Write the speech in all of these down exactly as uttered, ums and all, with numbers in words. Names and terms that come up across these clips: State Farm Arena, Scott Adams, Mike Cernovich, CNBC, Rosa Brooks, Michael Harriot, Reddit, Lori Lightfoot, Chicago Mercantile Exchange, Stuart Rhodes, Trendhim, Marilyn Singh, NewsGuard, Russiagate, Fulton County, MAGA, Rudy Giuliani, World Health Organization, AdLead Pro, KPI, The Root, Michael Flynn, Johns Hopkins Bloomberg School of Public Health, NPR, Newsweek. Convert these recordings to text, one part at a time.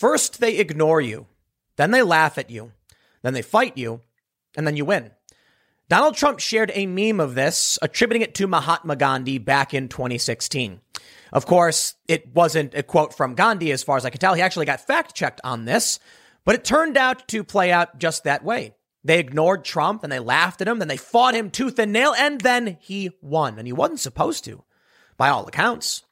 First, they ignore you. Then they laugh at you. Then they fight you. And then you win. Donald Trump shared a meme of this, attributing it to Mahatma Gandhi back in twenty sixteen. Of course, it wasn't a quote from Gandhi, as far as I can tell. He actually got fact-checked on this, but it turned out to play out just that way. They ignored Trump, and they laughed at him, then they fought him tooth and nail, and then he won. And he wasn't supposed to, by all accounts.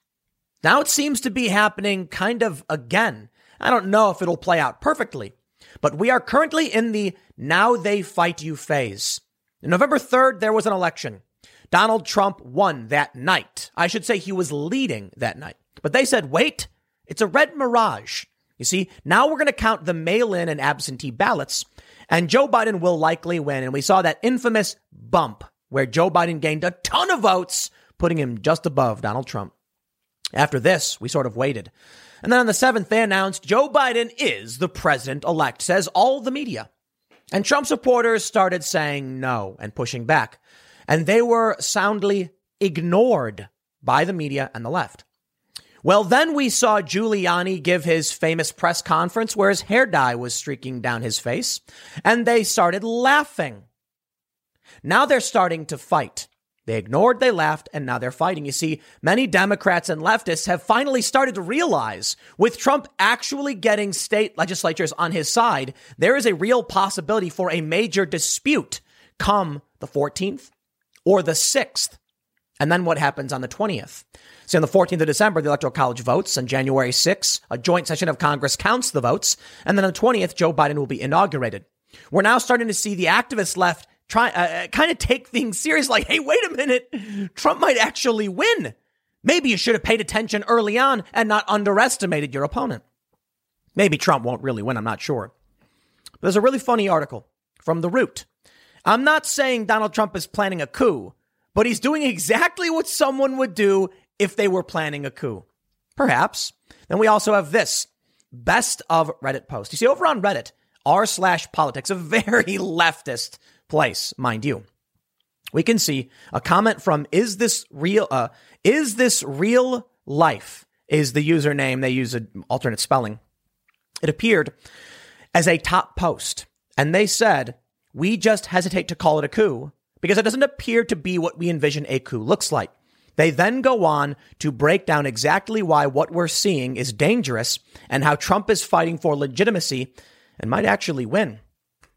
Now it seems to be happening kind of again. I don't know if it'll play out perfectly, but we are currently in the now they fight you phase. On November third, there was an election. Donald Trump won that night. I should say he was leading that night. But they said, wait, it's a red mirage. You see, now we're going to count the mail-in and absentee ballots, and Joe Biden will likely win. And we saw that infamous bump where Joe Biden gained a ton of votes, putting him just above Donald Trump. After this, we sort of waited. And then on the seventh, they announced Joe Biden is the president-elect, says all the media. And Trump supporters started saying no and pushing back. And they were soundly ignored by the media and the left. Well, then we saw Giuliani give his famous press conference where his hair dye was streaking down his face, and they started laughing. Now they're starting to fight. They ignored, they laughed, and now they're fighting. You see, many Democrats and leftists have finally started to realize with Trump actually getting state legislatures on his side, there is a real possibility for a major dispute come the fourteenth. Or the sixth. And then what happens on the twentieth? See, on the fourteenth of December, the Electoral College votes. On January sixth, a joint session of Congress counts the votes. And then on the twentieth, Joe Biden will be inaugurated. We're now starting to see the activist left try uh, kind of take things serious. Like, hey, wait a minute. Trump might actually win. Maybe you should have paid attention early on and not underestimated your opponent. Maybe Trump won't really win. I'm not sure. But there's a really funny article from The Root. I'm not saying Donald Trump is planning a coup, but he's doing exactly what someone would do if they were planning a coup. Perhaps. Then we also have this best of Reddit post. You see, over on Reddit, r slash politics, a very leftist place, mind you. We can see a comment from Is This Real? Uh, Is This Real Life is the username. They use an alternate spelling. It appeared as a top post, and they said, we just hesitate to call it a coup because it doesn't appear to be what we envision a coup looks like. They then go on to break down exactly why what we're seeing is dangerous and how Trump is fighting for legitimacy and might actually win.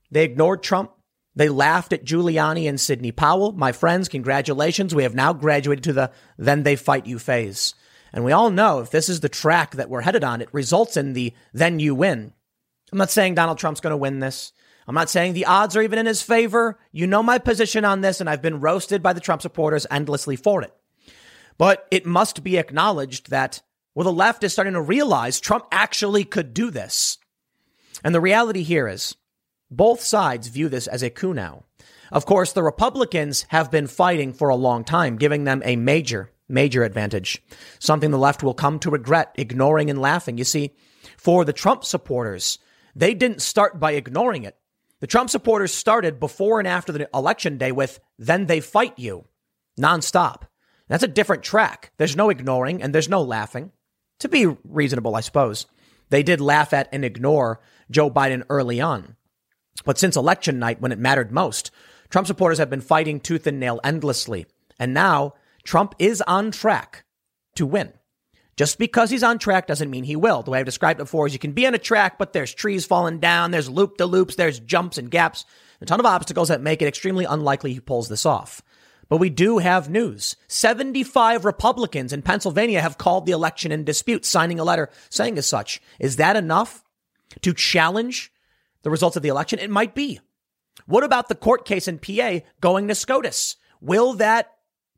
They ignored Trump. They laughed at Giuliani and Sidney Powell. My friends, congratulations. We have now graduated to the then they fight you phase. And we all know if this is the track that we're headed on, it results in the then you win. I'm not saying Donald Trump's going to win this. I'm not saying the odds are even in his favor. You know my position on this, and I've been roasted by the Trump supporters endlessly for it. But it must be acknowledged that, well, the left is starting to realize Trump actually could do this. And the reality here is both sides view this as a coup now. Of course, the Republicans have been fighting for a long time, giving them a major, major advantage, something the left will come to regret, ignoring and laughing. You see, for the Trump supporters, they didn't start by ignoring it. The Trump supporters started before and after the election day with, then they fight you, nonstop. That's a different track. There's no ignoring and there's no laughing. To be reasonable, I suppose. They did laugh at and ignore Joe Biden early on. But since election night, when it mattered most, Trump supporters have been fighting tooth and nail endlessly. And now Trump is on track to win. Just because he's on track doesn't mean he will. The way I've described it before is you can be on a track, but there's trees falling down, there's loop-de-loops, there's jumps and gaps, a ton of obstacles that make it extremely unlikely he pulls this off. But we do have news. seventy-five Republicans in Pennsylvania have called the election in dispute, signing a letter saying as such. Is that enough to challenge the results of the election? It might be. What about the court case in P A going to SCOTUS? Will that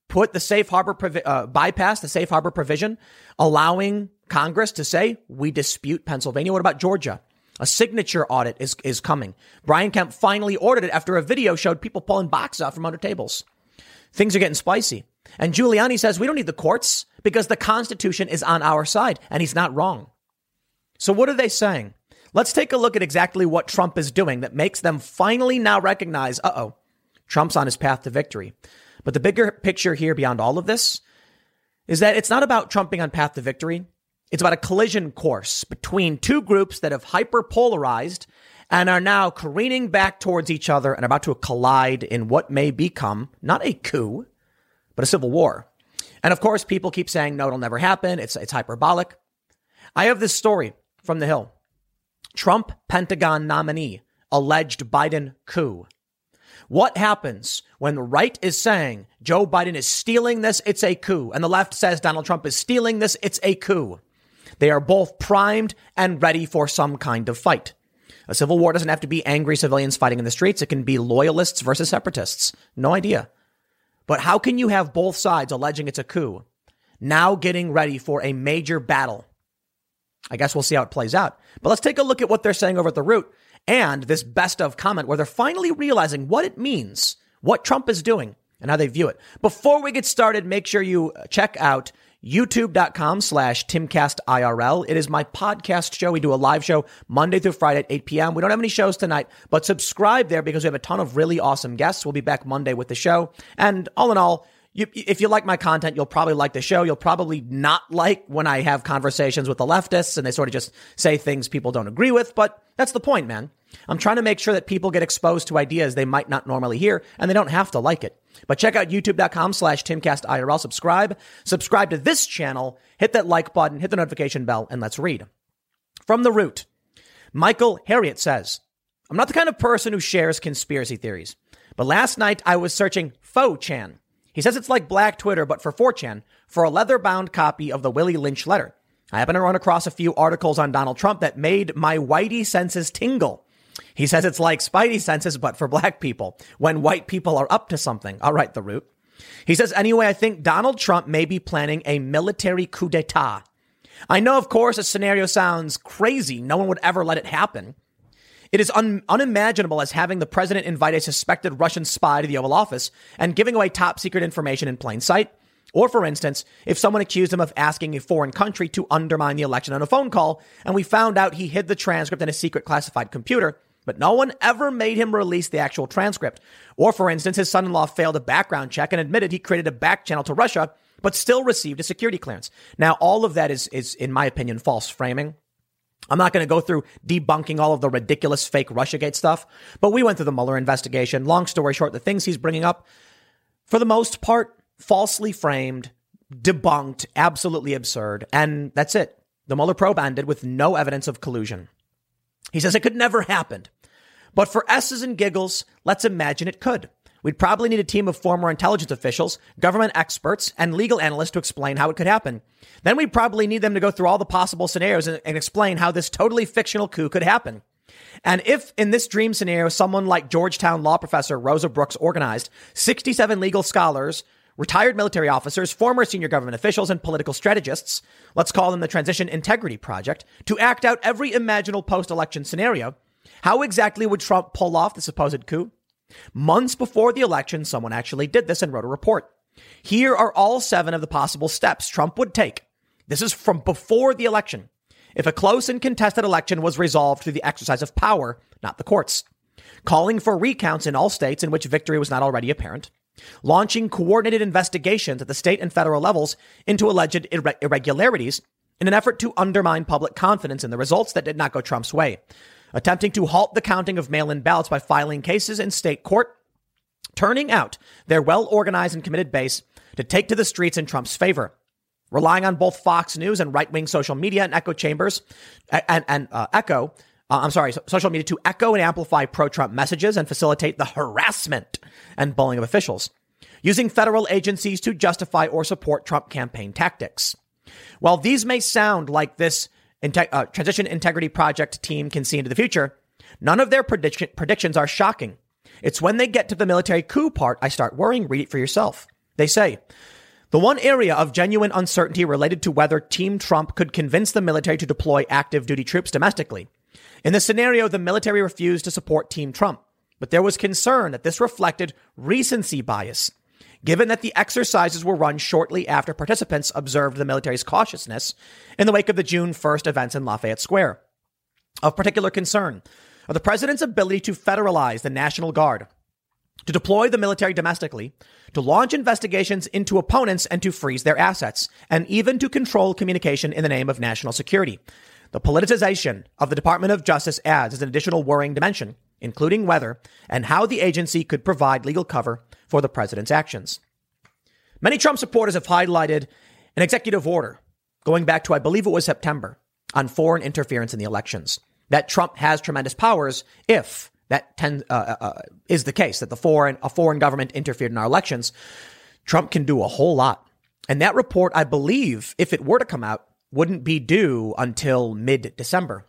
put the safe harbor, uh, bypass the safe harbor provision, allowing Congress to say, we dispute Pennsylvania? What about Georgia? A signature audit is, is coming. Brian Kemp finally ordered it after a video showed people pulling boxes out from under tables. Things are getting spicy. And Giuliani says, we don't need the courts because the Constitution is on our side. And he's not wrong. So what are they saying? Let's take a look at exactly what Trump is doing that makes them finally now recognize, uh-oh, Trump's on his path to victory. But the bigger picture here beyond all of this is that it's not about Trump being on path to victory. It's about a collision course between two groups that have hyperpolarized and are now careening back towards each other and about to collide in what may become not a coup, but a civil war. And of course, people keep saying, no, it'll never happen. It's, it's hyperbolic. I have this story from The Hill. Trump Pentagon nominee, alleged Biden coup. What happens when the right is saying Joe Biden is stealing this? It's a coup. And the left says Donald Trump is stealing this. It's a coup. They are both primed and ready for some kind of fight. A civil war doesn't have to be angry civilians fighting in the streets. It can be loyalists versus separatists. No idea. But how can you have both sides alleging it's a coup now getting ready for a major battle? I guess we'll see how it plays out. But let's take a look at what they're saying over at The Root and this best of comment where they're finally realizing what it means, what Trump is doing, and how they view it. Before we get started, make sure you check out youtube.com slash Timcast IRL. It is my podcast show. We do a live show Monday through Friday at eight p.m. We don't have any shows tonight, but subscribe there because we have a ton of really awesome guests. We'll be back Monday with the show. And all in all, You, if you like my content, you'll probably like the show. You'll probably not like when I have conversations with the leftists and they sort of just say things people don't agree with. But that's the point, man. I'm trying to make sure that people get exposed to ideas they might not normally hear and they don't have to like it. But check out youtube.com slash Timcast IRL. Subscribe. Subscribe to this channel. Hit that like button. Hit the notification bell and let's read. From The Root, Michael Harriot says, I'm not the kind of person who shares conspiracy theories, but last night I was searching four chan. He says it's like Black Twitter, but for four chan, for a leather-bound copy of the Willie Lynch letter. I happen to run across a few articles on Donald Trump that made my whitey senses tingle. He says it's like Spidey senses, but for black people, when white people are up to something. All right, The Root. He says, anyway, I think Donald Trump may be planning a military coup d'etat. I know, of course, a scenario sounds crazy. No one would ever let it happen. It is un- unimaginable as having the president invite a suspected Russian spy to the Oval Office and giving away top secret information in plain sight. Or, for instance, if someone accused him of asking a foreign country to undermine the election on a phone call, and we found out he hid the transcript in a secret classified computer, but no one ever made him release the actual transcript. Or, for instance, his son-in-law failed a background check and admitted he created a back channel to Russia, but still received a security clearance. Now, all of that is, is in my opinion, false framing. I'm not going to go through debunking all of the ridiculous fake Russiagate stuff, but we went through the Mueller investigation. Long story short, the things he's bringing up, for the most part, falsely framed, debunked, absolutely absurd. And that's it. The Mueller probe ended with no evidence of collusion. He says it could never happen. But for S's and giggles, let's imagine it could. We'd probably need a team of former intelligence officials, government experts, and legal analysts to explain how it could happen. Then we'd probably need them to go through all the possible scenarios and, and explain how this totally fictional coup could happen. And if in this dream scenario, someone like Georgetown law professor Rosa Brooks organized sixty-seven legal scholars, retired military officers, former senior government officials, and political strategists, let's call them the Transition Integrity Project, to act out every imaginable post-election scenario, how exactly would Trump pull off the supposed coup? Months before the election, someone actually did this and wrote a report. Here are all seven of the possible steps Trump would take. This is from before the election. If a close and contested election was resolved through the exercise of power, not the courts. Calling for recounts in all states in which victory was not already apparent. Launching coordinated investigations at the state and federal levels into alleged irre- irregularities in an effort to undermine public confidence in the results that did not go Trump's way. Attempting to halt the counting of mail-in ballots by filing cases in state court, turning out their well-organized and committed base to take to the streets in Trump's favor, relying on both Fox News and right-wing social media and echo chambers and, and uh, echo, uh, I'm sorry, social media to echo and amplify pro-Trump messages and facilitate the harassment and bullying of officials, using federal agencies to justify or support Trump campaign tactics. While these may sound like this Integ- uh, Transition Integrity Project team can see into the future, none of their prediction- predictions are shocking. It's when they get to the military coup part, I start worrying. Read it for yourself. They say, the one area of genuine uncertainty related to whether Team Trump could convince the military to deploy active duty troops domestically. In this scenario, the military refused to support Team Trump, but there was concern that this reflected recency bias, given that the exercises were run shortly after participants observed the military's cautiousness in the wake of the June first events in Lafayette Square. Of particular concern are the president's ability to federalize the National Guard, to deploy the military domestically, to launch investigations into opponents and to freeze their assets, and even to control communication in the name of national security. The politicization of the Department of Justice adds as an additional worrying dimension, including whether and how the agency could provide legal cover for the president's actions. Many Trump supporters have highlighted an executive order going back to, I believe it was September, on foreign interference in the elections, that Trump has tremendous powers if that ten, uh, uh, is the case, that the foreign a foreign government interfered in our elections. Trump can do a whole lot. And that report, I believe, if it were to come out, wouldn't be due until mid-December.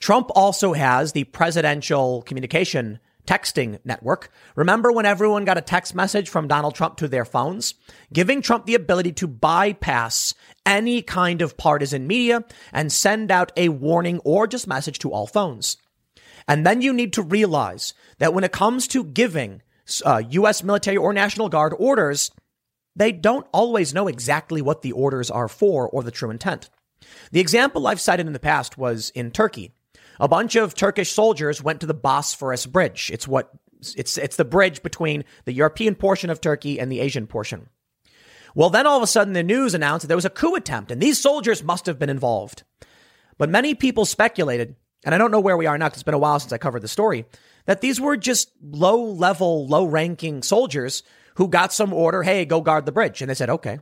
Trump also has the presidential communication texting network. Remember when everyone got a text message from Donald Trump to their phones, giving Trump the ability to bypass any kind of partisan media and send out a warning or just message to all phones. And then you need to realize that when it comes to giving uh, U S military or National Guard orders, they don't always know exactly what the orders are for or the true intent. The example I've cited in the past was in Turkey. A bunch of Turkish soldiers went to the Bosphorus Bridge. It's what it's it's the bridge between the European portion of Turkey and the Asian portion. Well, then all of a sudden the news announced that there was a coup attempt and these soldiers must have been involved. But many people speculated, and I don't know where we are now because it's been a while since I covered the story, that these were just low-level, low-ranking soldiers who got some order, hey, go guard the bridge. And they said, okay.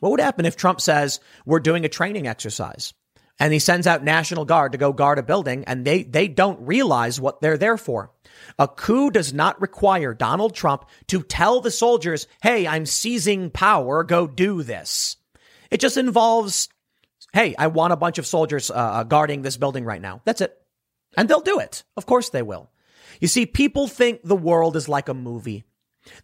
What would happen if Trump says we're doing a training exercise and he sends out National Guard to go guard a building and they, they don't realize what they're there for? A coup does not require Donald Trump to tell the soldiers, hey, I'm seizing power, go do this. It just involves, hey, I want a bunch of soldiers uh, guarding this building right now. That's it. And they'll do it. Of course they will. You see, people think the world is like a movie.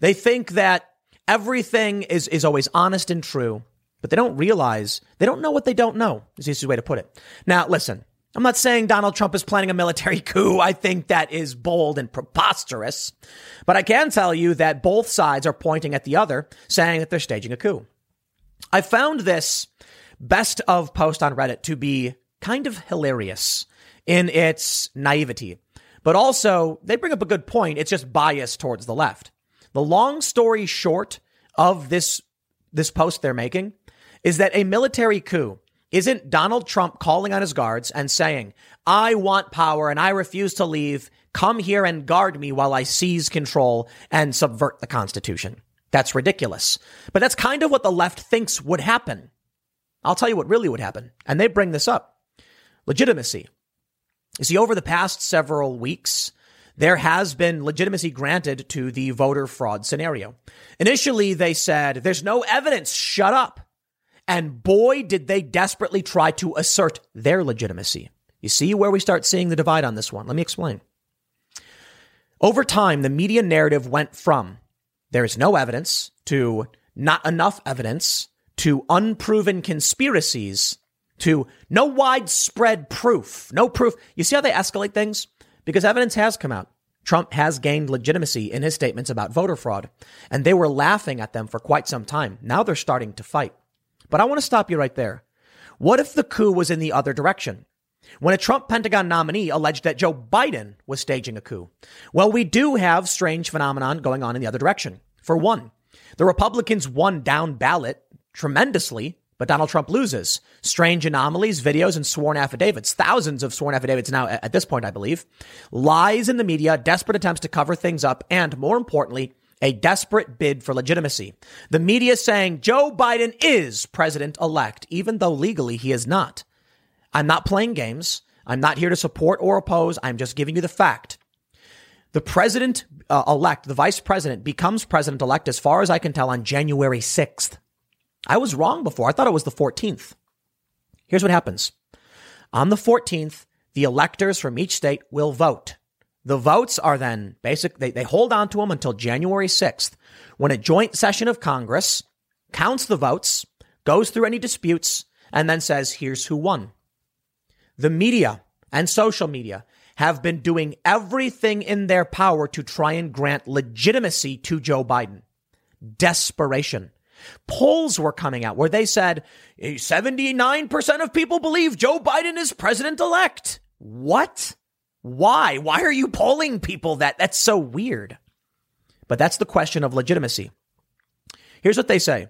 They think that everything is, is always honest and true, but they don't realize, they don't know what they don't know, is the easiest way to put it. Now, listen, I'm not saying Donald Trump is planning a military coup. I think that is bold and preposterous, but I can tell you that both sides are pointing at the other, saying that they're staging a coup. I found this best of post on Reddit to be kind of hilarious in its naivety, but also they bring up a good point. It's just biased towards the left. The long story short of this this post they're making is that a military coup isn't Donald Trump calling on his guards and saying, I want power and I refuse to leave. Come here and guard me while I seize control and subvert the Constitution. That's ridiculous. But that's kind of what the left thinks would happen. I'll tell you what really would happen. And they bring this up. Legitimacy. You see, over the past several weeks, there has been legitimacy granted to the voter fraud scenario. Initially, they said, there's no evidence, shut up. And boy, did they desperately try to assert their legitimacy. You see where we start seeing the divide on this one. Let me explain. Over time, the media narrative went from there is no evidence to not enough evidence to unproven conspiracies to no widespread proof, no proof. You see how they escalate things? Because evidence has come out. Trump has gained legitimacy in his statements about voter fraud, and they were laughing at them for quite some time. Now they're starting to fight. But I want to stop you right there. What if the coup was in the other direction? When a Trump Pentagon nominee alleged that Joe Biden was staging a coup. Well, we do have strange phenomenon going on in the other direction. For one, the Republicans won down ballot tremendously, but Donald Trump loses. Strange anomalies, videos, and sworn affidavits. Thousands of sworn affidavits now at this point, I believe. Lies in the media, desperate attempts to cover things up, and more importantly, a desperate bid for legitimacy. The media saying Joe Biden is president-elect, even though legally he is not. I'm not playing games. I'm not here to support or oppose. I'm just giving you the fact. The president-elect, the vice president, becomes president-elect, as far as I can tell, on January sixth. I was wrong before. I thought it was the fourteenth. Here's what happens. On the fourteenth, the electors from each state will vote. The votes are then basic. They, they hold on to them until January sixth, when a joint session of Congress counts the votes, goes through any disputes, and then says, here's who won. The media and social media have been doing everything in their power to try and grant legitimacy to Joe Biden. Desperation. Polls were coming out where they said seventy-nine percent of people believe Joe Biden is president-elect. What? Why? Why are you polling people that? That's so weird. But that's the question of legitimacy. Here's what they say.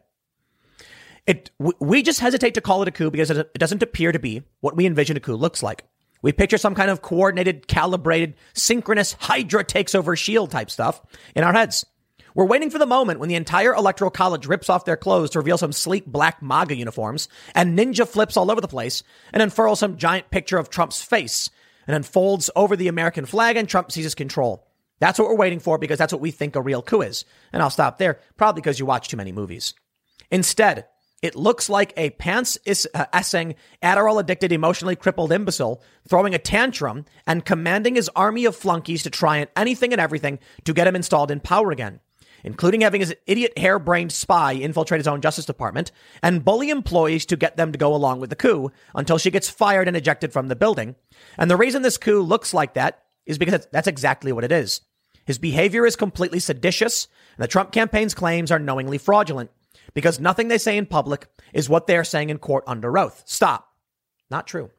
It, we just hesitate to call it a coup because it doesn't appear to be what we envision a coup looks like. We picture some kind of coordinated, calibrated, synchronous Hydra takes over S H I E L D type stuff in our heads. We're waiting for the moment when the entire electoral college rips off their clothes to reveal some sleek black MAGA uniforms and ninja flips all over the place and unfurls some giant picture of Trump's face and unfolds over the American flag and Trump seizes control. That's what we're waiting for because that's what we think a real coup is. And I'll stop there, probably because you watch too many movies. Instead, it looks like a pants-essing, Adderall-addicted, emotionally crippled imbecile throwing a tantrum and commanding his army of flunkies to try and anything and everything to get him installed in power again, including having his idiot harebrained spy infiltrate his own Justice Department and bully employees to get them to go along with the coup until she gets fired and ejected from the building. And the reason this coup looks like that is because that's exactly what it is. His behavior is completely seditious, and the Trump campaign's claims are knowingly fraudulent, because nothing they say in public is what they are saying in court under oath. Stop. Not true.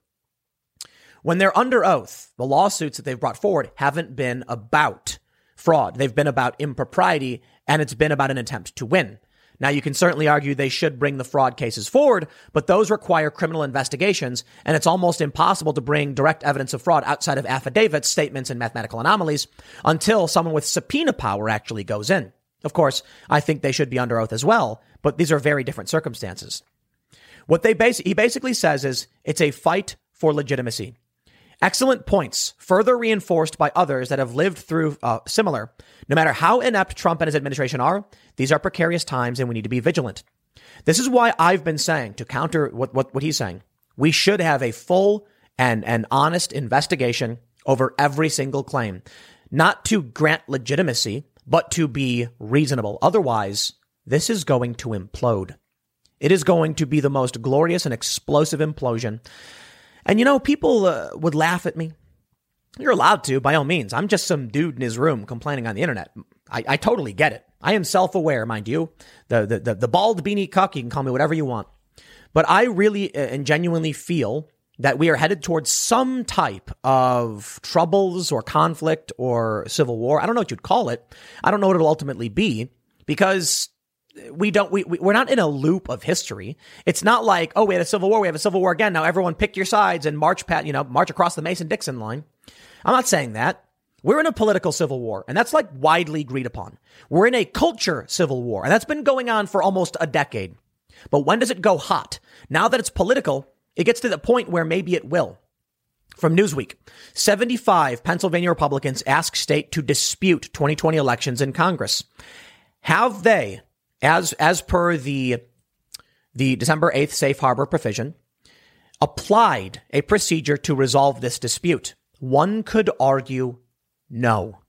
When they're under oath, the lawsuits that they've brought forward haven't been about fraud. They've been about impropriety, and it's been about an attempt to win. Now, you can certainly argue they should bring the fraud cases forward, but those require criminal investigations, and it's almost impossible to bring direct evidence of fraud outside of affidavits, statements, and mathematical anomalies until someone with subpoena power actually goes in. Of course, I think they should be under oath as well, but these are very different circumstances. What they bas- he basically says is it's a fight for legitimacy. Excellent points, further reinforced by others that have lived through uh, similar. No matter how inept Trump and his administration are, these are precarious times and we need to be vigilant. This is why I've been saying, to counter what, what, what he's saying, we should have a full and, and honest investigation over every single claim, not to grant legitimacy, but to be reasonable. Otherwise, this is going to implode. It is going to be the most glorious and explosive implosion. And, you know, people uh, would laugh at me. You're allowed to, by all means. I'm just some dude in his room complaining on the internet. I, I totally get it. I am self-aware, mind you. The, the, the, the bald beanie cuck, you can call me whatever you want. But I really and genuinely feel that we are headed towards some type of troubles or conflict or civil war. I don't know what you'd call it. I don't know what it'll ultimately be, because we don't, we, we're not in a loop of history. It's not like, oh, we had a civil war. We have a civil war again. Now everyone pick your sides and march, pat, you know, march across the Mason-Dixon line. I'm not saying that. We're in a political civil war, and that's like widely agreed upon. We're in a culture civil war, and that's been going on for almost a decade. But when does it go hot? Now that it's political, it gets to the point where maybe it will. From Newsweek, seventy-five Pennsylvania Republicans ask state to dispute twenty twenty elections in Congress. Have they, as as per the, the December eighth safe harbor provision, applied a procedure to resolve this dispute? One could argue no.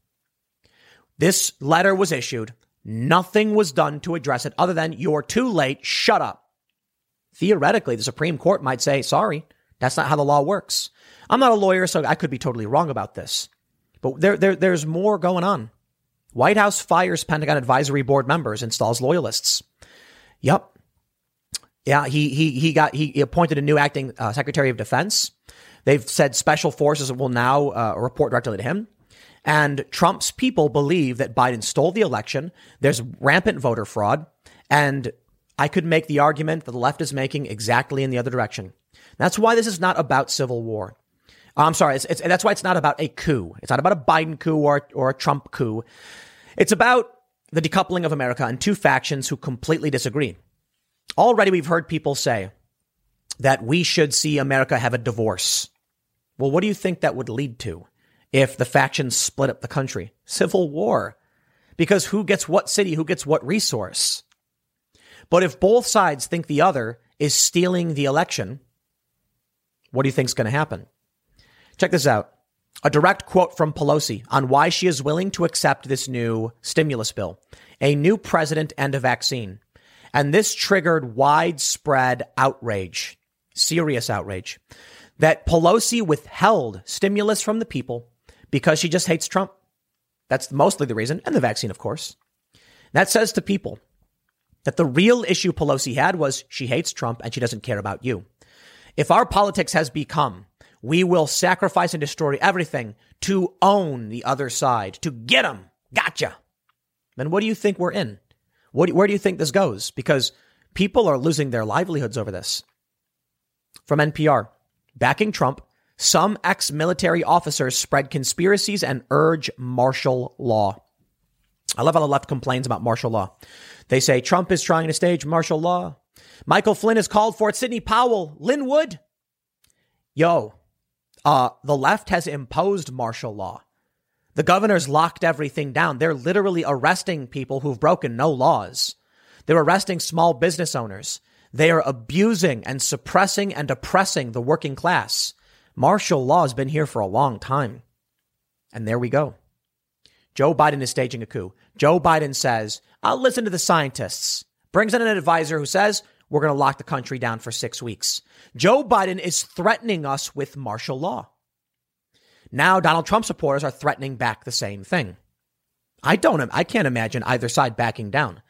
This letter was issued. Nothing was done to address it other than you're too late. Shut up. Theoretically, the Supreme Court might say, sorry, that's not how the law works. I'm not a lawyer, so I could be totally wrong about this. But there, there, there's more going on. White House fires Pentagon Advisory Board members, installs loyalists. Yep. Yeah, he he he got he, he appointed a new acting uh, Secretary of Defense. They've said special forces will now uh, report directly to him. And Trump's people believe that Biden stole the election. There's rampant voter fraud. And I could make the argument that the left is making exactly in the other direction. That's why this is not about civil war. I'm sorry. It's, it's, that's why it's not about a coup. It's not about a Biden coup or, or a Trump coup. It's about the decoupling of America and two factions who completely disagree. Already we've heard people say that we should see America have a divorce. Well, what do you think that would lead to if the factions split up the country? Civil war. Because who gets what city? Who gets what resource? But if both sides think the other is stealing the election, what do you think is going to happen? Check this out. A direct quote from Pelosi on why she is willing to accept this new stimulus bill, a new president and a vaccine. And this triggered widespread outrage, serious outrage, that Pelosi withheld stimulus from the people because she just hates Trump. That's mostly the reason. And the vaccine, of course. That says to people that the real issue Pelosi had was she hates Trump and she doesn't care about you. If our politics has become, we will sacrifice and destroy everything to own the other side, to get them. Gotcha. then what do you think we're in? What, where do you think this goes? Because people are losing their livelihoods over this. From N P R, backing Trump, some ex-military officers spread conspiracies and urge martial law. I love how the left complains about martial law. They say Trump is trying to stage martial law. Michael Flynn has called for it. Sidney Powell, Lynn Wood. Yo, uh, the left has imposed martial law. The governor's locked everything down. They're literally arresting people who've broken no laws. They're arresting small business owners. They are abusing and suppressing and oppressing the working class. Martial law has been here for a long time. And there we go. Joe Biden is staging a coup. Joe Biden says, I'll listen to the scientists. Brings in an advisor who says, we're going to lock the country down for six weeks. Joe Biden is threatening us with martial law. Now, Donald Trump supporters are threatening back the same thing. I don't, I can't imagine either side backing down.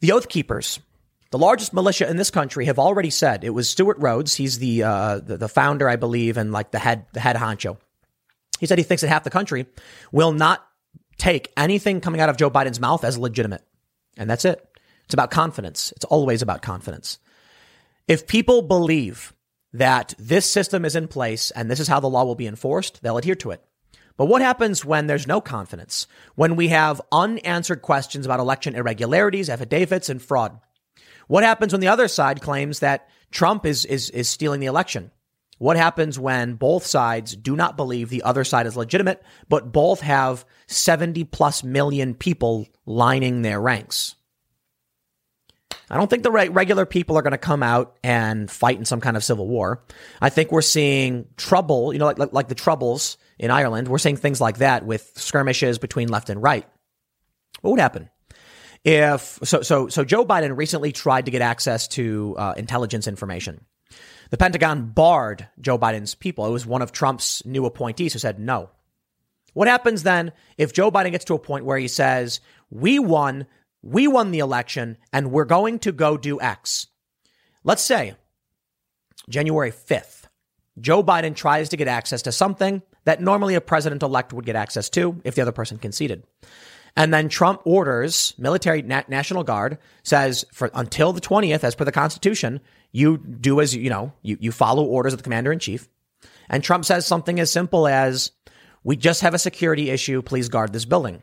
The Oath Keepers, the largest militia in this country, have already said it was Stuart Rhodes. He's the, uh, the the founder, I believe, and like the head the head honcho. He said he thinks that half the country will not take anything coming out of Joe Biden's mouth as legitimate. And that's it. It's about confidence. It's always about confidence. If people believe that this system is in place and this is how the law will be enforced, they'll adhere to it. But what happens when there's no confidence, when we have unanswered questions about election irregularities, affidavits, and fraud? What happens when the other side claims that Trump is, is, is stealing the election? What happens when both sides do not believe the other side is legitimate, but both have seventy plus million people lining their ranks? I don't think the re- regular people are going to come out and fight in some kind of civil war. I think we're seeing trouble, you know, like, like, like the troubles in Ireland. We're seeing things like that with skirmishes between left and right. What would happen? If so, so, so Joe Biden recently tried to get access to uh, intelligence information. The Pentagon barred Joe Biden's people. It was one of Trump's new appointees who said no. What happens then if Joe Biden gets to a point where he says, we won, we won the election, and we're going to go do X? Let's say January fifth, Joe Biden tries to get access to something that normally a president-elect would get access to if the other person conceded. And then Trump orders military na- National Guard, says for until the twentieth, as per the Constitution, you do as you know, you, you follow orders of the commander in chief. And Trump says something as simple as, we just have a security issue. Please guard this building.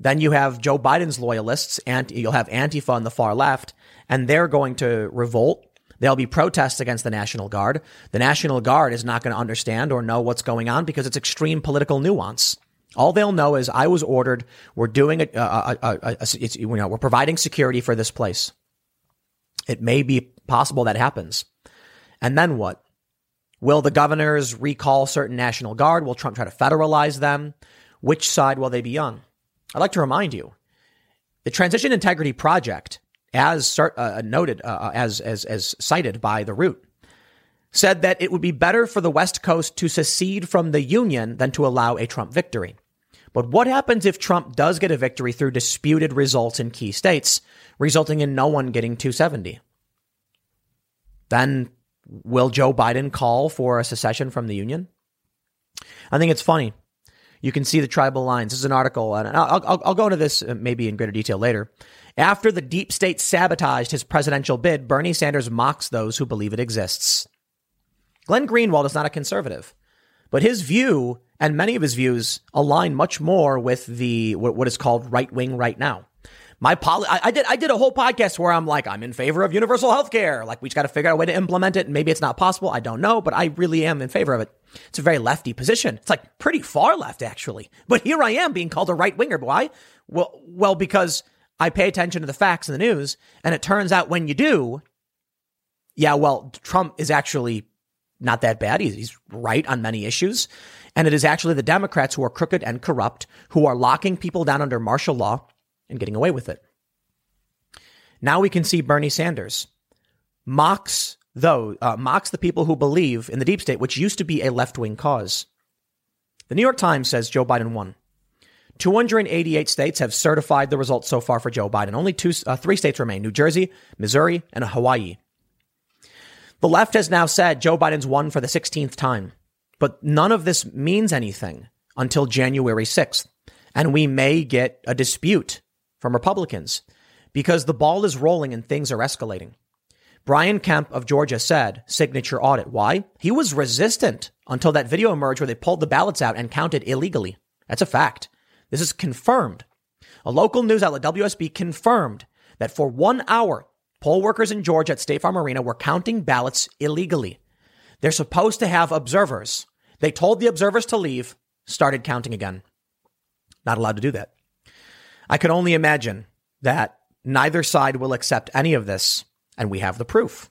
Then you have Joe Biden's loyalists and you'll have Antifa on the far left, and they're going to revolt. There'll be protests against the National Guard. The National Guard is not going to understand or know what's going on because it's extreme political nuance. All they'll know is I was ordered. We're doing a, a, a, a, a it's, you know, we're providing security for this place. It may be possible that happens. And then what? Will the governors recall certain National Guard? Will Trump try to federalize them? Which side will they be on? I'd like to remind you, the Transition Integrity Project, as uh, noted, uh, as as as cited by The Root, said that it would be better for the West Coast to secede from the Union than to allow a Trump victory. But what happens if Trump does get a victory through disputed results in key states, resulting in no one getting two seventy? Then will Joe Biden call for a secession from the Union? I think it's funny. You can see the tribal lines. This is an article, and I'll, I'll, I'll go into this maybe in greater detail later. After the deep state sabotaged his presidential bid, Bernie Sanders mocks those who believe it exists. Glenn Greenwald is not a conservative, but his view and many of his views align much more with the what is called right wing right now. My poli- I, I did I did a whole podcast where I'm like, I'm in favor of universal health care. Like, we just got to figure out a way to implement it. And maybe it's not possible. I don't know, but I really am in favor of it. It's a very lefty position. It's like pretty far left, actually. But here I am being called a right winger. Why? Well, well, because I pay attention to the facts and the news. And it turns out when you do, yeah, well, Trump is actually not that bad. He's right on many issues. And it is actually the Democrats who are crooked and corrupt, who are locking people down under martial law and getting away with it. Now we can see Bernie Sanders mocks, though, uh, mocks the people who believe in the deep state, which used to be a left-wing cause. The New York Times says Joe Biden won. two hundred eighty-eight states have certified the results so far for Joe Biden. Only two, uh, three states remain, New Jersey, Missouri, and Hawaii. The left has now said Joe Biden's won for the sixteenth time, but none of this means anything until January sixth, and we may get a dispute from Republicans because the ball is rolling and things are escalating. Brian Kemp of Georgia said signature audit. Why? He was resistant until that video emerged where they pulled the ballots out and counted illegally. That's a fact. This is confirmed. A local news outlet, W S B, confirmed that for one hour, poll workers in Georgia at State Farm Arena were counting ballots illegally. They're supposed to have observers. They told the observers to leave, started counting again. Not allowed to do that. I can only imagine that neither side will accept any of this. And we have the proof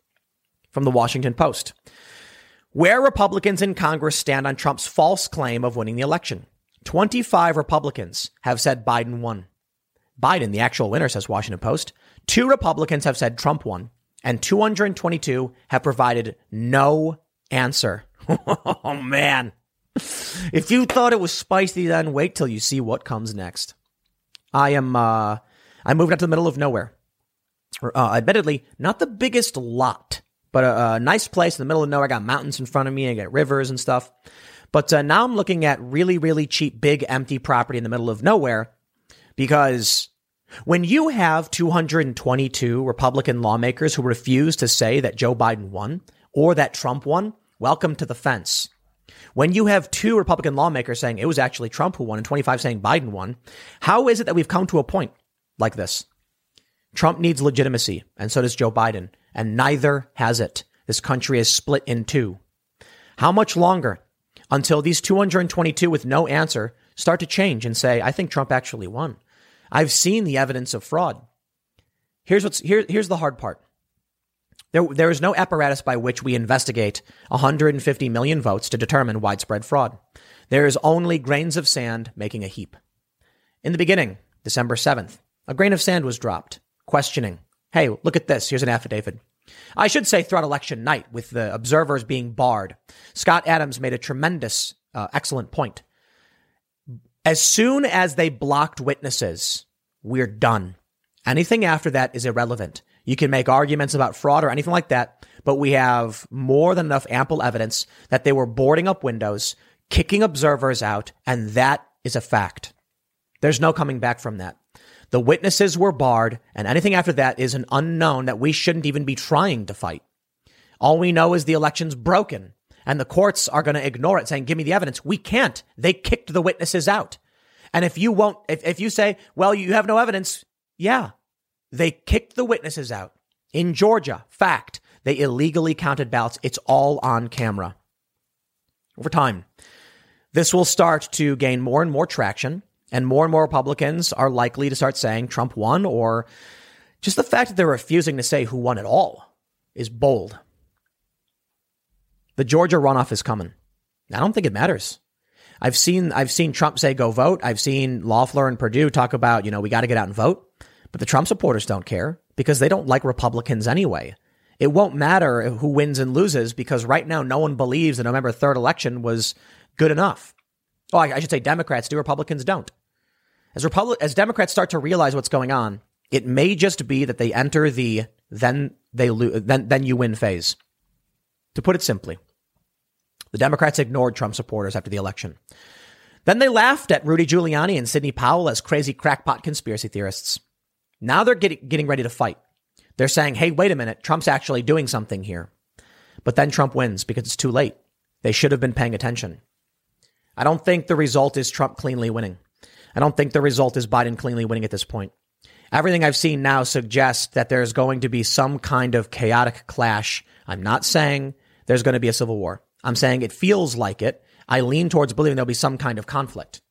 from the Washington Post. Where Republicans in Congress stand on Trump's false claim of winning the election. twenty-five Republicans have said Biden won. Biden, the actual winner, says Washington Post. Two Republicans have said Trump won. And two hundred twenty-two have provided no answer. Oh, man. If you thought it was spicy, then wait till you see what comes next. I am, uh, I moved out to the middle of nowhere. Uh, admittedly, not the biggest lot, but a, a nice place in the middle of nowhere. I got mountains in front of me. I got rivers and stuff. But uh, now I'm looking at really, really cheap, big, empty property in the middle of nowhere, because when you have two hundred twenty-two Republican lawmakers who refuse to say that Joe Biden won or that Trump won, welcome to the fence. When you have two Republican lawmakers saying it was actually Trump who won and twenty-five saying Biden won, how is it that we've come to a point like this? Trump needs legitimacy, and so does Joe Biden, and neither has it. This country is split in two. How much longer until these two hundred twenty-two with no answer start to change and say, I think Trump actually won? I've seen the evidence of fraud. Here's what's here. Here's the hard part. There, there is no apparatus by which we investigate one hundred fifty million votes to determine widespread fraud. There is only grains of sand making a heap. In the beginning, December seventh, a grain of sand was dropped. Questioning. Hey, look at this. Here's an affidavit. I should say throughout election night, with the observers being barred, Scott Adams made a tremendous, uh, excellent point. As soon as they blocked witnesses, we're done. Anything after that is irrelevant. You can make arguments about fraud or anything like that, but we have more than enough ample evidence that they were boarding up windows, kicking observers out, and that is a fact. There's no coming back from that. The witnesses were barred, and anything after that is an unknown that we shouldn't even be trying to fight. All we know is the election's broken, and the courts are going to ignore it, saying, give me the evidence. We can't. They kicked the witnesses out. And if you won't, if, if you say, well, you have no evidence, yeah, they kicked the witnesses out. In Georgia, fact, they illegally counted ballots. It's all on camera. Over time, this will start to gain more and more traction. And more and more Republicans are likely to start saying Trump won, or just the fact that they're refusing to say who won at all is bold. The Georgia runoff is coming. I don't think it matters. I've seen I've seen Trump say go vote. I've seen Loeffler and Perdue talk about, you know, we got to get out and vote. But the Trump supporters don't care because they don't like Republicans anyway. It won't matter who wins and loses because right now no one believes the November third election was good enough. Oh, I should say Democrats do, Republicans don't. As Republic, as Democrats start to realize what's going on, it may just be that they enter the then they lose, then then you win phase. To put it simply, the Democrats ignored Trump supporters after the election. Then they laughed at Rudy Giuliani and Sidney Powell as crazy crackpot conspiracy theorists. Now they're getting getting ready to fight. They're saying, hey, wait a minute, Trump's actually doing something here. But then Trump wins because it's too late. They should have been paying attention. I don't think the result is Trump cleanly winning. I don't think the result is Biden cleanly winning at this point. Everything I've seen now suggests that there's going to be some kind of chaotic clash. I'm not saying there's going to be a civil war. I'm saying it feels like it. I lean towards believing there'll be some kind of conflict.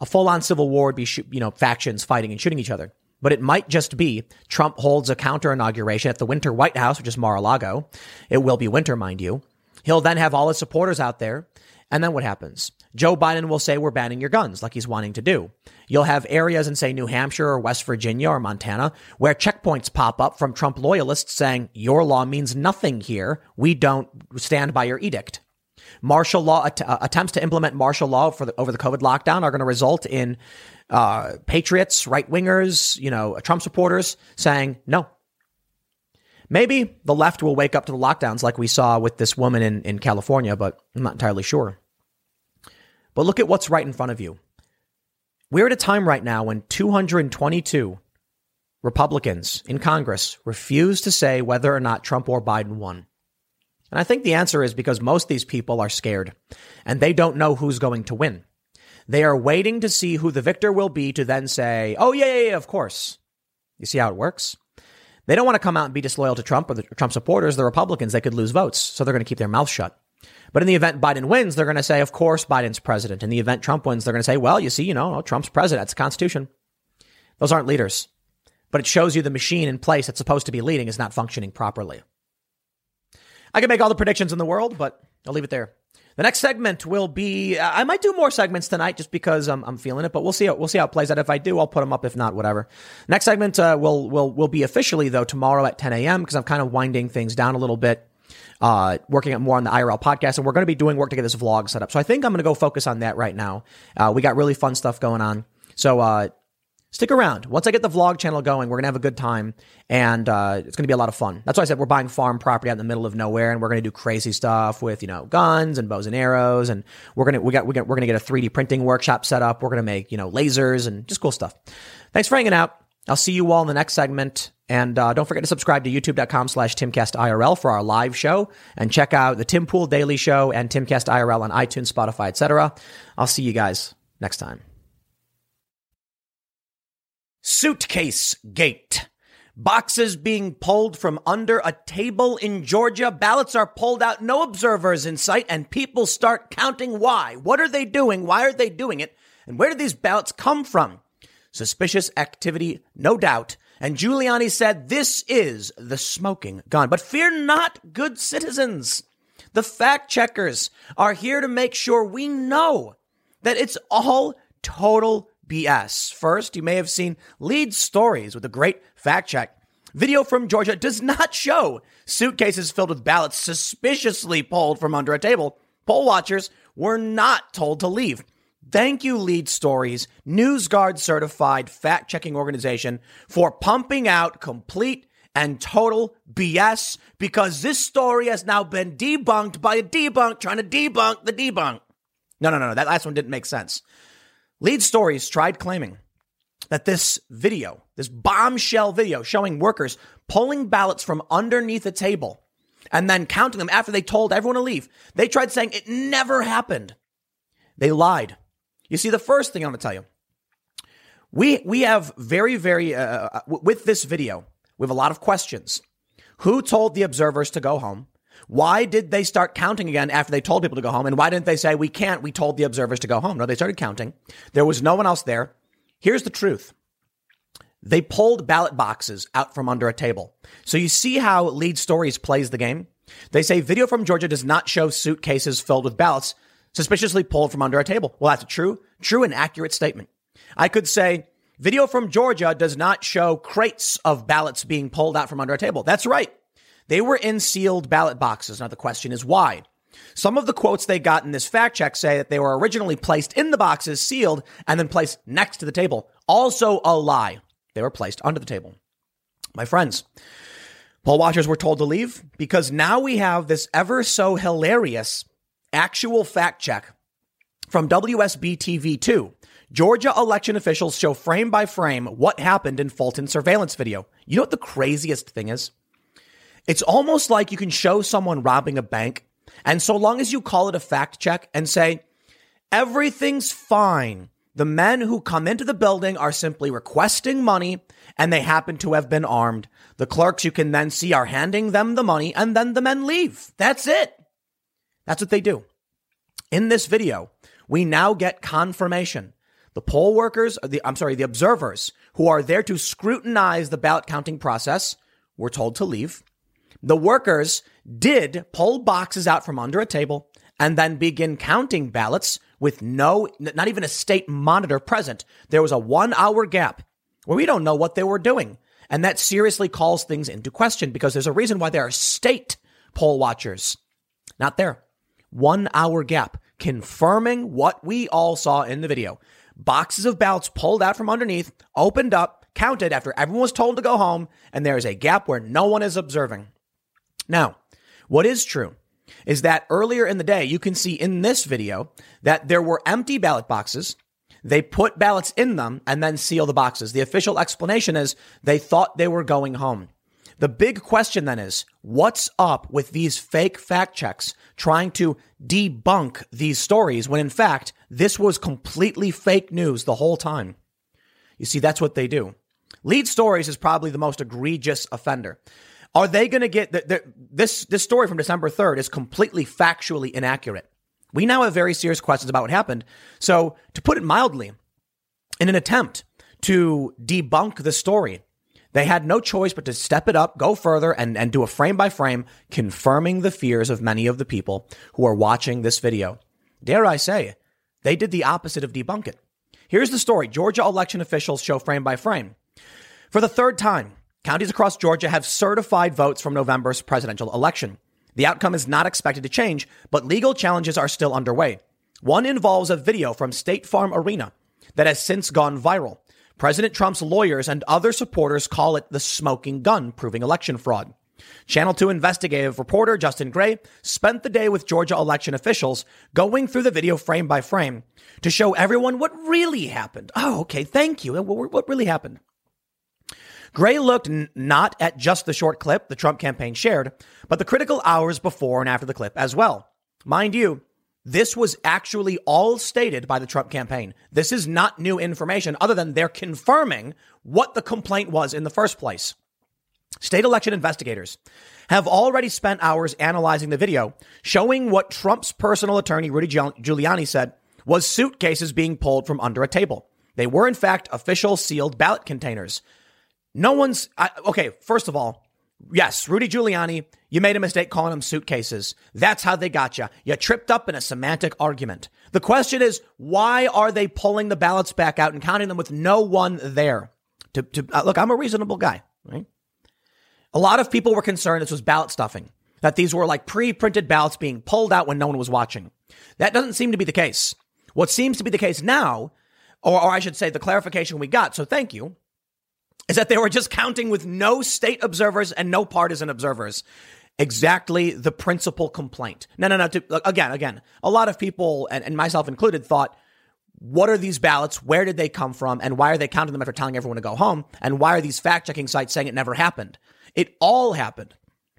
A full-on civil war would be, you know, factions fighting and shooting each other. But it might just be Trump holds a counter-inauguration at the Winter White House, which is Mar-a-Lago. It will be winter, mind you. He'll then have all his supporters out there. And then what happens? Joe Biden will say, we're banning your guns, like he's wanting to do. You'll have areas in, say, New Hampshire or West Virginia or Montana where checkpoints pop up from Trump loyalists saying, your law means nothing here. We don't stand by your edict. Martial law att- attempts to implement martial law for the, over the COVID lockdown are going to result in uh, patriots, right wingers, you know, Trump supporters saying no. Maybe the left will wake up to the lockdowns like we saw with this woman in, in California, but I'm not entirely sure. But look at what's right in front of you. We're at a time right now when two hundred twenty-two Republicans in Congress refuse to say whether or not Trump or Biden won. And I think the answer is because most of these people are scared and they don't know who's going to win. They are waiting to see who the victor will be to then say, oh, yeah, yeah, yeah, of course. You see how it works? They don't want to come out and be disloyal to Trump or the Trump supporters, the Republicans. They could lose votes. So they're going to keep their mouth shut. But in the event Biden wins, they're going to say, of course, Biden's president. In the event Trump wins, they're going to say, well, you see, you know, Trump's president. It's the Constitution. Those aren't leaders. But it shows you the machine in place that's supposed to be leading is not functioning properly. I can make all the predictions in the world, but I'll leave it there. The next segment will be, I might do more segments tonight just because I'm, I'm feeling it, but we'll see how, we'll see how it plays out. If I do, I'll put them up. If not, whatever. Next segment uh, will will will be officially, though, tomorrow at ten a.m. because I'm kind of winding things down a little bit, uh, working more on the I R L podcast, and we're going to be doing work to get this vlog set up. So I think I'm going to go focus on that right now. Uh, we got really fun stuff going on. So uh, stick around. Once I get the vlog channel going, we're going to have a good time, and uh, it's going to be a lot of fun. That's why I said we're buying farm property out in the middle of nowhere, and we're going to do crazy stuff with, you know, guns and bows and arrows, and we're going to we got we got we're going to get a three D printing workshop set up. We're going to make, you know, lasers and just cool stuff. Thanks for hanging out. I'll see you all in the next segment, and uh, don't forget to subscribe to youtube dot com slash Timcast I R L for our live show, and check out the Tim Pool Daily Show and Timcast I R L on iTunes, Spotify, et cetera. I'll see you guys next time. Suitcase gate. Boxes being pulled from under a table in Georgia. Ballots are pulled out. No observers in sight. And people start counting. Why? What are they doing? Why are they doing it? And where do these ballots come from? Suspicious activity, no doubt. And Giuliani said, this is the smoking gun. But fear not, good citizens. The fact checkers are here to make sure we know that it's all total B S. First, you may have seen Lead Stories with a great fact check. Video from Georgia does not show suitcases filled with ballots suspiciously pulled from under a table. Poll watchers were not told to leave. Thank you, Lead Stories, NewsGuard certified fact checking organization, for pumping out complete and total B S, because this story has now been debunked by a debunk trying to debunk the debunk. No, no, no, no. That last one didn't make sense. Lead Stories tried claiming that this video, this bombshell video showing workers pulling ballots from underneath a table and then counting them after they told everyone to leave. They tried saying it never happened. They lied. You see, the first thing I'm going to tell you, we we have very, very, uh, w- with this video, we have a lot of questions. Who told the observers to go home? Why did they start counting again after they told people to go home? And why didn't they say, we can't, we told the observers to go home? No, they started counting. There was no one else there. Here's the truth. They pulled ballot boxes out from under a table. So you see how Lead Stories plays the game? They say video from Georgia does not show suitcases filled with ballots suspiciously pulled from under a table. Well, that's a true, true and accurate statement. I could say video from Georgia does not show crates of ballots being pulled out from under a table. That's right. They were in sealed ballot boxes. Now, the question is why. Some of the quotes they got in this fact check say that they were originally placed in the boxes, sealed, and then placed next to the table. Also a lie. They were placed under the table. My friends, poll watchers were told to leave because now we have this ever so hilarious actual fact check from W S B T V two. Georgia election officials show frame by frame what happened in Fulton surveillance video. You know what the craziest thing is? It's almost like you can show someone robbing a bank, and so long as you call it a fact check and say, everything's fine. The men who come into the building are simply requesting money, and they happen to have been armed. The clerks you can then see are handing them the money, and then the men leave. That's it. That's what they do. In this video, we now get confirmation. The poll workers, or the, I'm sorry, the observers who are there to scrutinize the ballot counting process were told to leave. The workers did pull boxes out from under a table and then begin counting ballots with no, not even a state monitor present. There was a one hour gap where we don't know what they were doing. And that seriously calls things into question, because there's a reason why there are state poll watchers. Not there. One hour gap confirming what we all saw in the video. Boxes of ballots pulled out from underneath, opened up, counted after everyone was told to go home. And there is a gap where no one is observing. Now, what is true is that earlier in the day, you can see in this video that there were empty ballot boxes. They put ballots in them and then seal the boxes. The official explanation is they thought they were going home. The big question then is, what's up with these fake fact checks trying to debunk these stories when in fact, this was completely fake news the whole time? You see, that's what they do. Lead Stories is probably the most egregious offender. Are they going to get the, the, this? This story from December third is completely factually inaccurate. We now have very serious questions about what happened. So to put it mildly, in an attempt to debunk the story, they had no choice but to step it up, go further, and, and do a frame by frame, confirming the fears of many of the people who are watching this video. Dare I say, they did the opposite of debunk it. Here's the story. Georgia election officials show frame by frame. For the third time, counties across Georgia have certified votes from November's presidential election. The outcome is not expected to change, but legal challenges are still underway. One involves a video from State Farm Arena that has since gone viral. President Trump's lawyers and other supporters call it the smoking gun, proving election fraud. Channel two investigative reporter Justin Gray spent the day with Georgia election officials going through the video frame by frame to show everyone what really happened. Oh, okay, thank you. What really happened? Gray looked n- not at just the short clip the Trump campaign shared, but the critical hours before and after the clip as well. Mind you, this was actually all stated by the Trump campaign. This is not new information other than they're confirming what the complaint was in the first place. State election investigators have already spent hours analyzing the video, showing what Trump's personal attorney, Rudy Giuliani, said was suitcases being pulled from under a table. They were, in fact, official sealed ballot containers. No one's I, OK, first of all, yes, Rudy Giuliani, you made a mistake calling them suitcases. That's how they got you. You tripped up in a semantic argument. The question is, why are they pulling the ballots back out and counting them with no one there? To, to uh, look, I'm a reasonable guy, right? A lot of people were concerned this was ballot stuffing, that these were like pre-printed ballots being pulled out when no one was watching. That doesn't seem to be the case. What seems to be the case now, or, or I should say the clarification we got, so thank you, is that they were just counting with no state observers and no partisan observers. Exactly the principal complaint. No, no, no. To, again, again, a lot of people, and, and myself included, thought, what are these ballots? Where did they come from? And why are they counting them after telling everyone to go home? And why are these fact-checking sites saying it never happened? It all happened.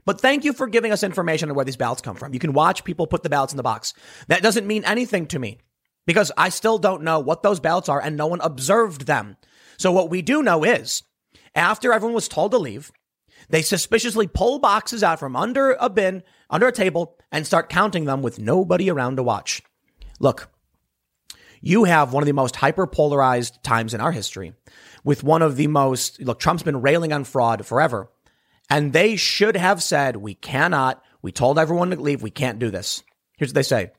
But thank you for giving us information on where these ballots come from. You can watch people put the ballots in the box. That doesn't mean anything to me because I still don't know what those ballots are and no one observed them. So what we do know is, after everyone was told to leave, they suspiciously pull boxes out from under a bin, under a table, and start counting them with nobody around to watch. Look, you have one of the most hyper-polarized times in our history with one of the most, look, Trump's been railing on fraud forever, and they should have said, we cannot, we told everyone to leave, we can't do this. Here's what they say.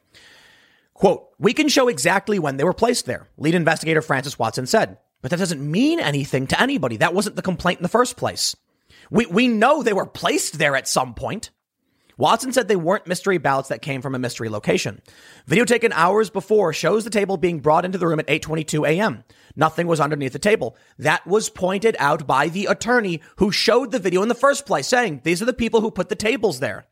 Quote, we can show exactly when they were placed there, lead investigator Francis Watson said. But that doesn't mean anything to anybody. That wasn't the complaint in the first place. We we know they were placed there at some point. Watson said they weren't mystery ballots that came from a mystery location. Video taken hours before shows the table being brought into the room at eight twenty-two a.m. Nothing was underneath the table. That was pointed out by the attorney who showed the video in the first place, saying these are the people who put the tables there.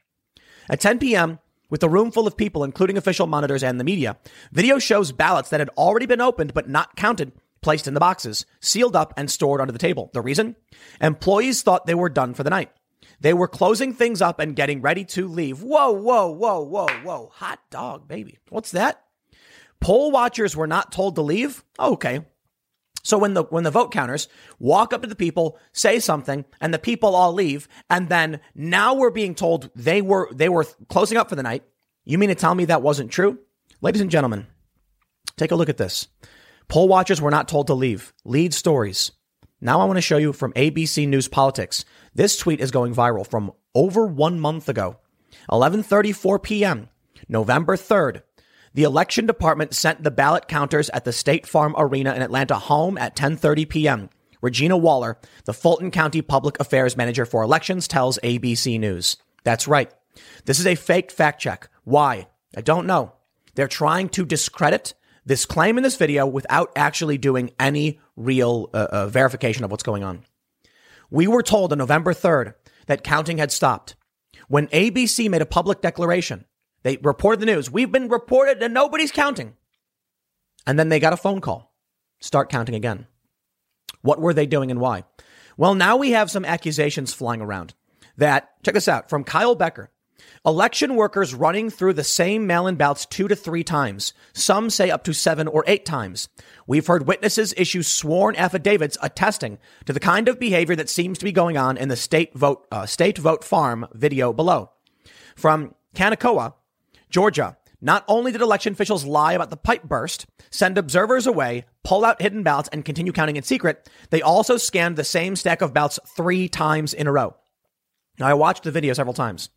At ten p.m., with a room full of people, including official monitors and the media, video shows ballots that had already been opened but not counted, placed in the boxes, sealed up and stored under the table. The reason? Employees thought they were done for the night. They were closing things up and getting ready to leave. Whoa, whoa, whoa, whoa, whoa. Hot dog, baby. What's that? Poll watchers were not told to leave? Okay. So when the when the vote counters walk up to the people, say something, and the people all leave, and then now we're being told they were they were closing up for the night. You mean to tell me that wasn't true? Ladies and gentlemen, take a look at this. Poll watchers were not told to leave. Lead Stories. Now I want to show you from A B C News Politics. This tweet is going viral from over one month ago. eleven thirty-four p.m., November third. The election department sent the ballot counters at the State Farm Arena in Atlanta home at ten thirty p.m. Regina Waller, the Fulton County Public Affairs Manager for Elections, tells A B C News. That's right. This is a fake fact check. Why? I don't know. They're trying to discredit this claim in this video without actually doing any real uh, uh, verification of what's going on. We were told on November third that counting had stopped. When A B C made a public declaration, they reported the news. We've been reported and nobody's counting. And then they got a phone call start counting again. What were they doing and why? Well, now we have some accusations flying around that, check this out, from Kyle Becker. Election workers running through the same mail-in ballots two to three times. Some say up to seven or eight times. We've heard witnesses issue sworn affidavits attesting to the kind of behavior that seems to be going on in the state vote, uh, state vote farm video below. From Kanakawa, Georgia. Not only did election officials lie about the pipe burst, send observers away, pull out hidden ballots, and continue counting in secret, they also scanned the same stack of ballots three times in a row. Now, I watched the video several times.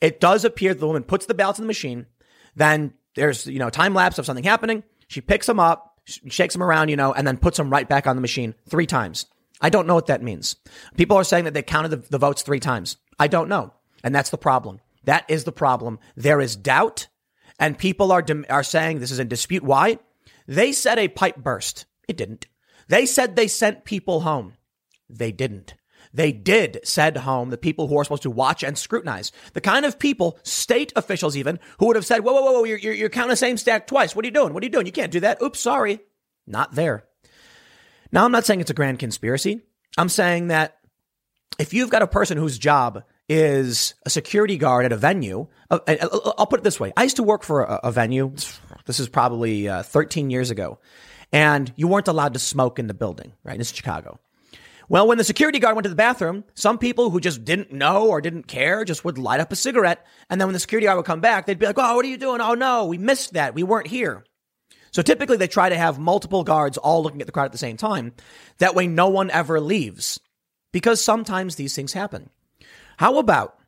It does appear the woman puts the ballots in the machine. Then there's, you know, time lapse of something happening. She picks them up, shakes them around, you know, and then puts them right back on the machine three times. I don't know what that means. People are saying that they counted the, the votes three times. I don't know. And that's the problem. That is the problem. There is doubt. And people are are saying this is in dispute. Why? They said a pipe burst. It didn't. They said they sent people home. They didn't. They did send home the people who are supposed to watch and scrutinize. The kind of people, state officials even, who would have said, whoa, whoa, whoa, whoa you're, you're, you're counting the same stack twice. What are you doing? What are you doing? You can't do that. Oops, sorry. Not there. Now, I'm not saying it's a grand conspiracy. I'm saying that if you've got a person whose job is a security guard at a venue, I'll put it this way. I used to work for a, a venue. This is probably uh, thirteen years ago. And you weren't allowed to smoke in the building, right? This is Chicago. Well, when the security guard went to the bathroom, some people who just didn't know or didn't care just would light up a cigarette. And then when the security guard would come back, they'd be like, oh, what are you doing? Oh, no, we missed that. We weren't here. So typically they try to have multiple guards all looking at the crowd at the same time. That way no one ever leaves, because sometimes these things happen. How about,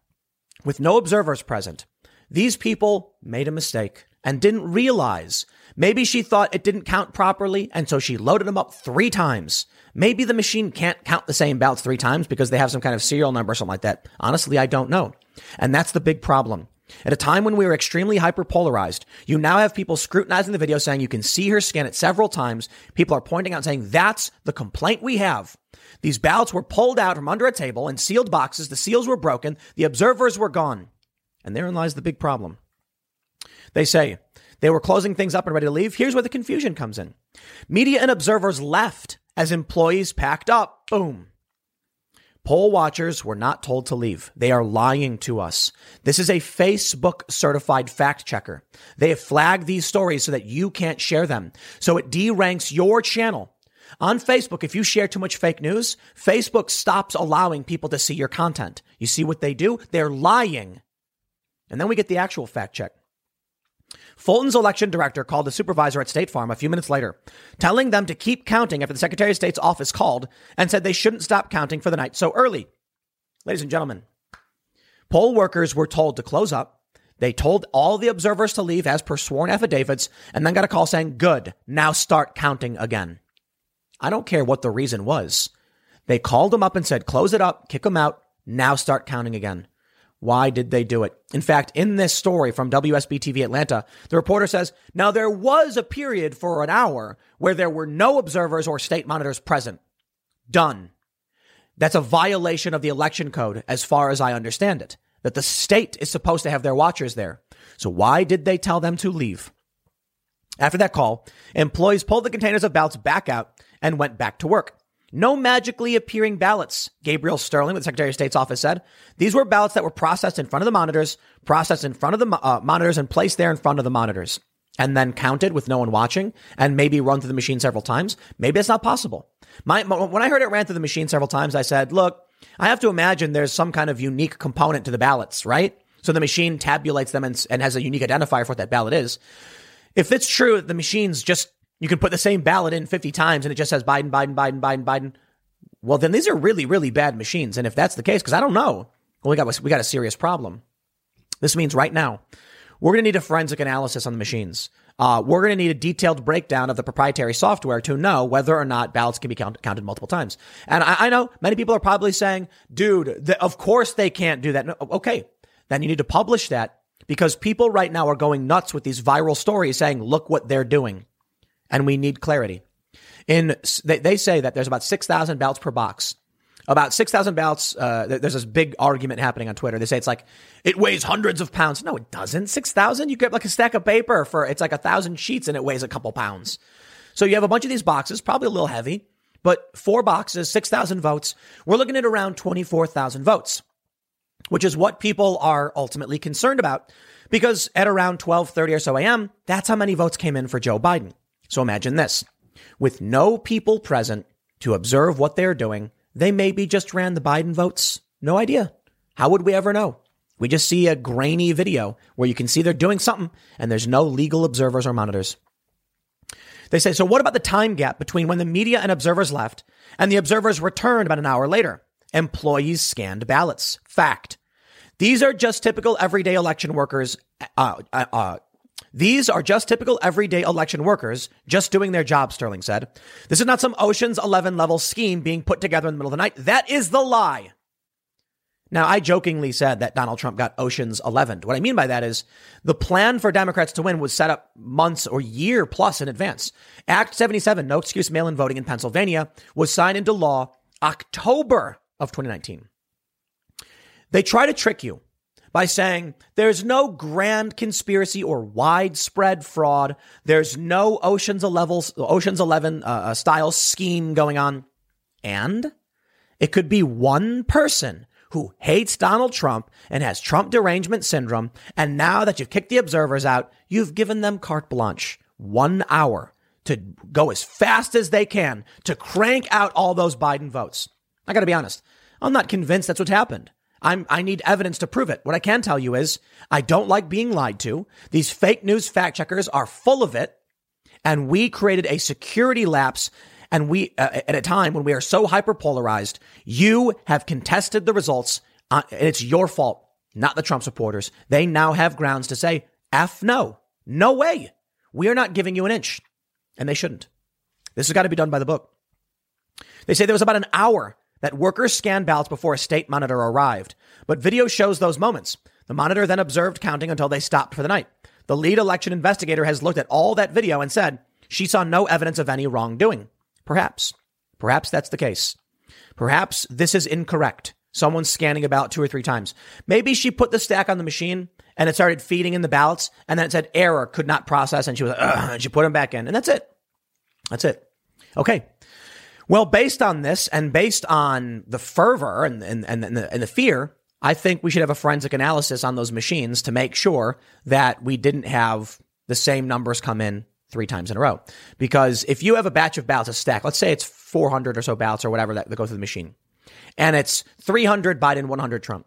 with no observers present, these people made a mistake and didn't realize. Maybe she thought it didn't count properly, and so she loaded them up three times. Maybe the machine can't count the same ballots three times because they have some kind of serial number or something like that. Honestly, I don't know. And that's the big problem. At a time when we were extremely hyperpolarized, you now have people scrutinizing the video saying you can see her scan it several times. People are pointing out saying that's the complaint we have. These ballots were pulled out from under a table in sealed boxes. The seals were broken. The observers were gone. And therein lies the big problem. They say they were closing things up and ready to leave. Here's where the confusion comes in. Media and observers left as employees packed up. Boom. Poll watchers were not told to leave. They are lying to us. This is a Facebook certified fact checker. They have flagged these stories so that you can't share them. So it deranks your channel. On Facebook, if you share too much fake news, Facebook stops allowing people to see your content. You see what they do? They're lying. And then we get the actual fact check. Fulton's election director called the supervisor at State Farm a few minutes later, telling them to keep counting after the Secretary of State's office called and said they shouldn't stop counting for the night so early. Ladies and gentlemen, poll workers were told to close up. They told all the observers to leave as per sworn affidavits and then got a call saying, good, now start counting again. I don't care what the reason was. They called them up and said, close it up, kick them out. Now start counting again. Why did they do it? In fact, in this story from W S B T V Atlanta, the reporter says, now there was a period for an hour where there were no observers or state monitors present. Done. That's a violation of the election code, as far as I understand it, that the state is supposed to have their watchers there. So why did they tell them to leave? After that call, employees pulled the containers of ballots back out and went back to work. No magically appearing ballots, Gabriel Sterling with the Secretary of State's office said. These were ballots that were processed in front of the monitors, processed in front of the uh, monitors and placed there in front of the monitors and then counted with no one watching and maybe run through the machine several times. Maybe that's not possible. My, when I heard it ran through the machine several times, I said, look, I have to imagine there's some kind of unique component to the ballots, right? So the machine tabulates them and, and has a unique identifier for what that ballot is. If it's true that the machine's just you can put the same ballot in fifty times and it just says Biden, Biden, Biden, Biden, Biden. Well, then these are really, really bad machines. And if that's the case, because I don't know, well, we got we got a serious problem. This means right now we're going to need a forensic analysis on the machines. Uh, we're going to need a detailed breakdown of the proprietary software to know whether or not ballots can be count, counted multiple times. And I, I know many people are probably saying, dude, the, of course they can't do that. No, okay, then you need to publish that because people right now are going nuts with these viral stories saying, look what they're doing. And we need clarity. In they, they say that there's about six thousand ballots per box. About six thousand ballots. Uh, there's this big argument happening on Twitter. They say it's like, it weighs hundreds of pounds. No, it doesn't. six thousand? You get like a stack of paper for, it's like a thousand sheets and it weighs a couple pounds. So you have a bunch of these boxes, probably a little heavy, but four boxes, six thousand votes. We're looking at around twenty-four thousand votes, which is what people are ultimately concerned about, because at around twelve thirty or so a m, that's how many votes came in for Joe Biden. So imagine this. With no people present to observe what they're doing, they maybe just ran the Biden votes. No idea. How would we ever know? We just see a grainy video where you can see they're doing something and there's no legal observers or monitors. They say, so what about the time gap between when the media and observers left and the observers returned about an hour later? Employees scanned ballots. Fact. These are just typical everyday election workers. Uh, uh, uh, These are just typical everyday election workers just doing their job, Sterling said. This is not some Ocean's eleven level scheme being put together in the middle of the night. That is the lie. Now, I jokingly said that Donald Trump got Ocean's eleven. What I mean by that is the plan for Democrats to win was set up months or year plus in advance. Act seventy-seven, no excuse mail-in voting in Pennsylvania, was signed into law October of twenty nineteen. They try to trick you by saying there's no grand conspiracy or widespread fraud. There's no Ocean's eleven, Ocean's eleven uh, style scheme going on. And it could be one person who hates Donald Trump and has Trump derangement syndrome. And now that you've kicked the observers out, you've given them carte blanche, one hour to go as fast as they can to crank out all those Biden votes. I got to be honest. I'm not convinced that's what happened. I'm, I need evidence to prove it. What I can tell you is I don't like being lied to. These fake news fact checkers are full of it. And we created a security lapse. And we uh, at a time when we are so hyperpolarized, you have contested the results. Uh, and it's your fault, not the Trump supporters. They now have grounds to say, F no, no way. We are not giving you an inch. And they shouldn't. This has got to be done by the book. They say there was about an hour that workers scanned ballots before a state monitor arrived. But video shows those moments. The monitor then observed counting until they stopped for the night. The lead election investigator has looked at all that video and said she saw no evidence of any wrongdoing. Perhaps. Perhaps that's the case. Perhaps this is incorrect. Someone's scanning a ballot two or three times. Maybe she put the stack on the machine and it started feeding in the ballots and then it said error, could not process, and she was like, ugh, and she put them back in. And that's it. That's it. Okay. Well, based on this and based on the fervor and, and, and, the, and the fear, I think we should have a forensic analysis on those machines to make sure that we didn't have the same numbers come in three times in a row. Because if you have a batch of ballots, a stack, let's say it's four hundred or so ballots or whatever that, that go through the machine, and it's three hundred Biden, one hundred Trump,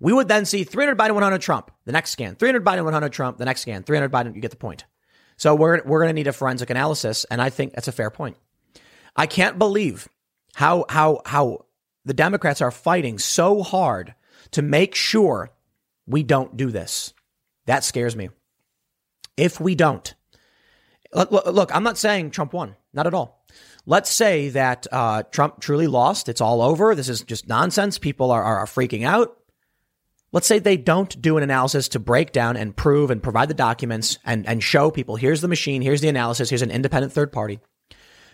we would then see three hundred Biden, one hundred Trump, the next scan, three hundred Biden, one hundred Trump, the next scan, three hundred Biden, you get the point. So we're, we're going to need a forensic analysis, and I think that's a fair point. I can't believe how how how the Democrats are fighting so hard to make sure we don't do this. That scares me. If we don't, look, look I'm not saying Trump won, not at all. Let's say that uh, Trump truly lost. It's all over. This is just nonsense. People are, are, are freaking out. Let's say they don't do an analysis to break down and prove and provide the documents and, and show people, here's the machine, here's the analysis, here's an independent third party.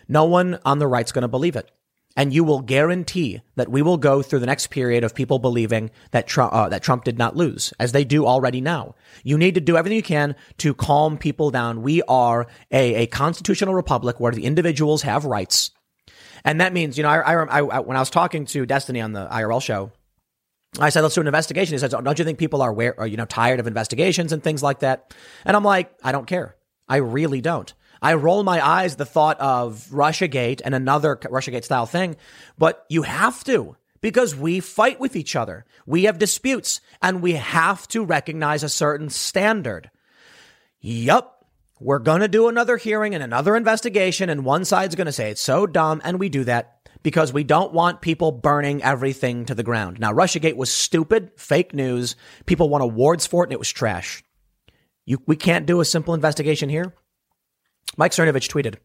No one on the right's going to believe it. And you will guarantee that we will go through the next period of people believing that Trump, uh, that Trump did not lose, as they do already now. You need to do everything you can to calm people down. We are a, a constitutional republic where the individuals have rights. And that means, you know, I, I, I when I was talking to Destiny on the I R L show, I said, let's do an investigation. He said, don't you think people are aware, or, you know, tired of investigations and things like that? And I'm like, I don't care. I really don't. I roll my eyes at the thought of Russiagate and another Russiagate style thing, but you have to, because we fight with each other. We have disputes and we have to recognize a certain standard. Yup, we're going to do another hearing and another investigation, and one side's going to say it's so dumb, and we do that because we don't want people burning everything to the ground. Now, Russiagate was stupid, fake news. People won awards for it, and it was trash. You, we can't do a simple investigation here. Mike Cernovich tweeted,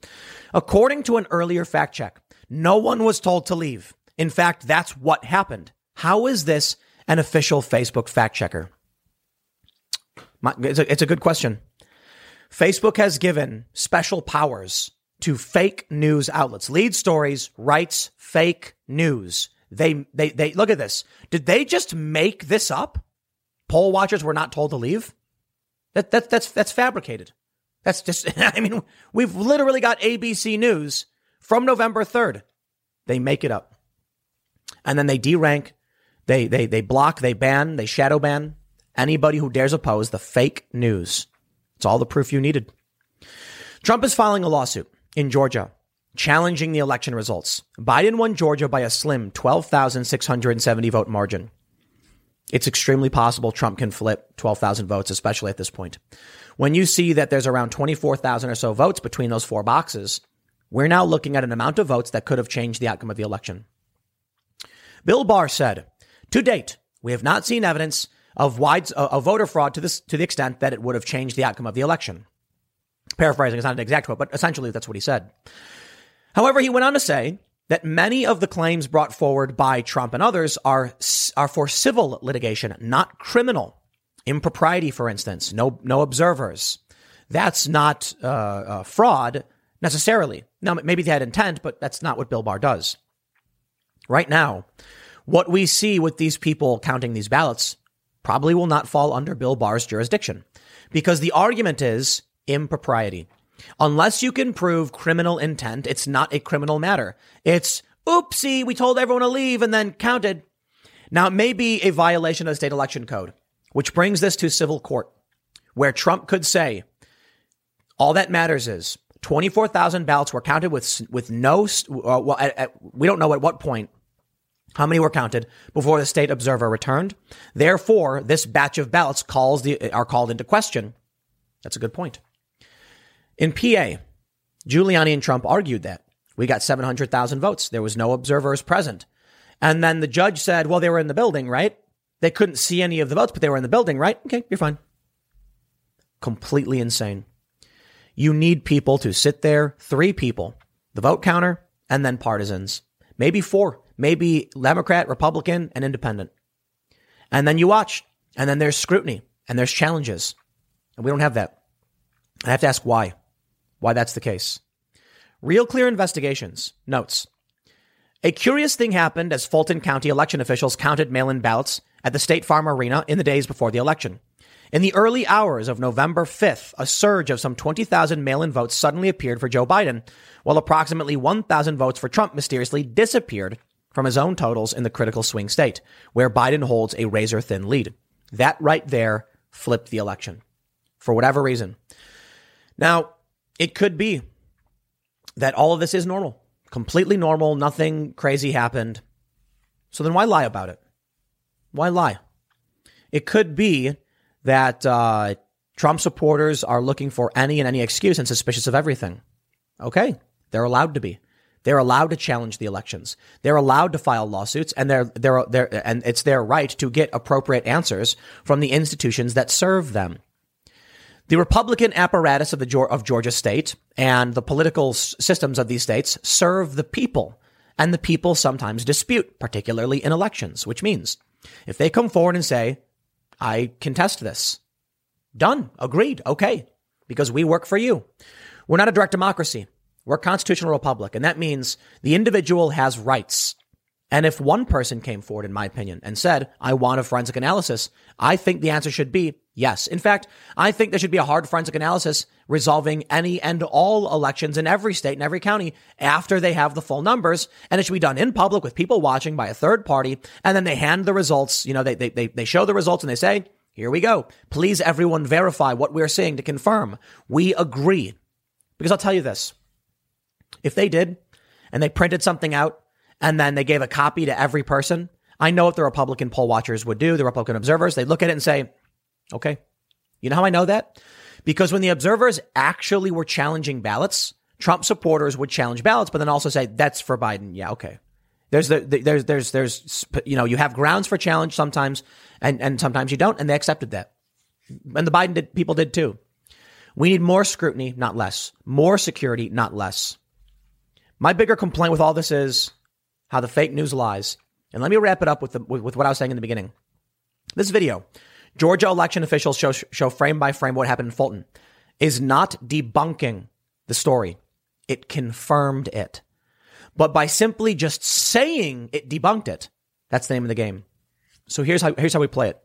according to an earlier fact check, no one was told to leave. In fact, that's what happened. How is this an official Facebook fact checker? My, it's, a, it's a good question. Facebook has given special powers to fake news outlets. Lead Stories writes fake news. They, they, they look at this. Did they just make this up? Poll watchers were not told to leave. That, that, that's, that's fabricated. That's just, I mean, we've literally got A B C News from November third. They make it up. And then they derank, they they they block, they ban, they shadow ban anybody who dares oppose the fake news. It's all the proof you needed. Trump is filing a lawsuit in Georgia, challenging the election results. Biden won Georgia by a slim twelve thousand six hundred seventy vote margin. It's extremely possible Trump can flip twelve thousand votes, especially at this point. When you see that there's around twenty-four thousand or so votes between those four boxes, we're now looking at an amount of votes that could have changed the outcome of the election. Bill Barr said, to date, we have not seen evidence of wide uh, of voter fraud to this to the extent that it would have changed the outcome of the election. Paraphrasing, it's not an exact quote, but essentially that's what he said. However, he went on to say that many of the claims brought forward by Trump and others are are for civil litigation, not criminal. Impropriety, for instance, no no observers. That's not uh, uh, fraud necessarily. Now, maybe they had intent, but that's not what Bill Barr does. Right now, what we see with these people counting these ballots probably will not fall under Bill Barr's jurisdiction, because the argument is impropriety. Unless you can prove criminal intent, it's not a criminal matter. It's, oopsie, we told everyone to leave and then counted. Now, it may be a violation of the state election code, which brings this to civil court, where Trump could say, all that matters is twenty-four thousand ballots were counted with with no, uh, well, at, at, we don't know at what point how many were counted before the state observer returned. Therefore, this batch of ballots calls the, are called into question. That's a good point. In P A, Giuliani and Trump argued that we got seven hundred thousand votes. There was no observers present. And then the judge said, well, they were in the building, right? They couldn't see any of the votes, but they were in the building, right? Okay, you're fine. Completely insane. You need people to sit there, three people, the vote counter, and then partisans, maybe four. Maybe Democrat, Republican, and Independent. And then you watch, and then there's scrutiny, and there's challenges. And we don't have that. I have to ask why. Why that's the case. Real Clear Investigations notes, a curious thing happened as Fulton County election officials counted mail-in ballots at the State Farm Arena in the days before the election. In the early hours of November fifth, a surge of some twenty thousand mail-in votes suddenly appeared for Joe Biden, while approximately one thousand votes for Trump mysteriously disappeared from his own totals in the critical swing state, where Biden holds a razor-thin lead. That right there flipped the election, for whatever reason. Now, it could be that all of this is normal, completely normal, nothing crazy happened. So then why lie about it? Why lie? It could be that uh, Trump supporters are looking for any and any excuse and suspicious of everything. Okay, they're allowed to be. They're allowed to challenge the elections. They're allowed to file lawsuits, and they're, they're, they're, and it's their right to get appropriate answers from the institutions that serve them. The Republican apparatus of the of Georgia state and the political systems of these states serve the people, and the people sometimes dispute, particularly in elections, which means if they come forward and say, I contest this, done, agreed, okay, because we work for you. We're not a direct democracy. We're a constitutional republic, and that means the individual has rights. And if one person came forward, in my opinion, and said, I want a forensic analysis, I think the answer should be yes. In fact, I think there should be a hard forensic analysis resolving any and all elections in every state and every county after they have the full numbers, and it should be done in public with people watching by a third party, and then they hand the results, you know, they they they, they show the results and they say, here we go. Please, everyone, verify what we're seeing to confirm we agree. Because I'll tell you this. If they did, and they printed something out, and then they gave a copy to every person, I know what the Republican poll watchers would do, the Republican observers, they look at it and say, okay, you know how I know that? Because when the observers actually were challenging ballots, Trump supporters would challenge ballots, but then also say, that's for Biden. Yeah, okay. There's, the, there's, there's, there's, you know, you have grounds for challenge sometimes, and, and sometimes you don't, and they accepted that. And the Biden did, people did too. We need more scrutiny, not less. More security, not less. My bigger complaint with all this is how the fake news lies. And let me wrap it up with the, with what I was saying in the beginning. This video, Georgia election officials show, show frame by frame what happened in Fulton, is not debunking the story. It confirmed it. But by simply just saying it debunked it, that's the name of the game. So here's how, here's how we play it.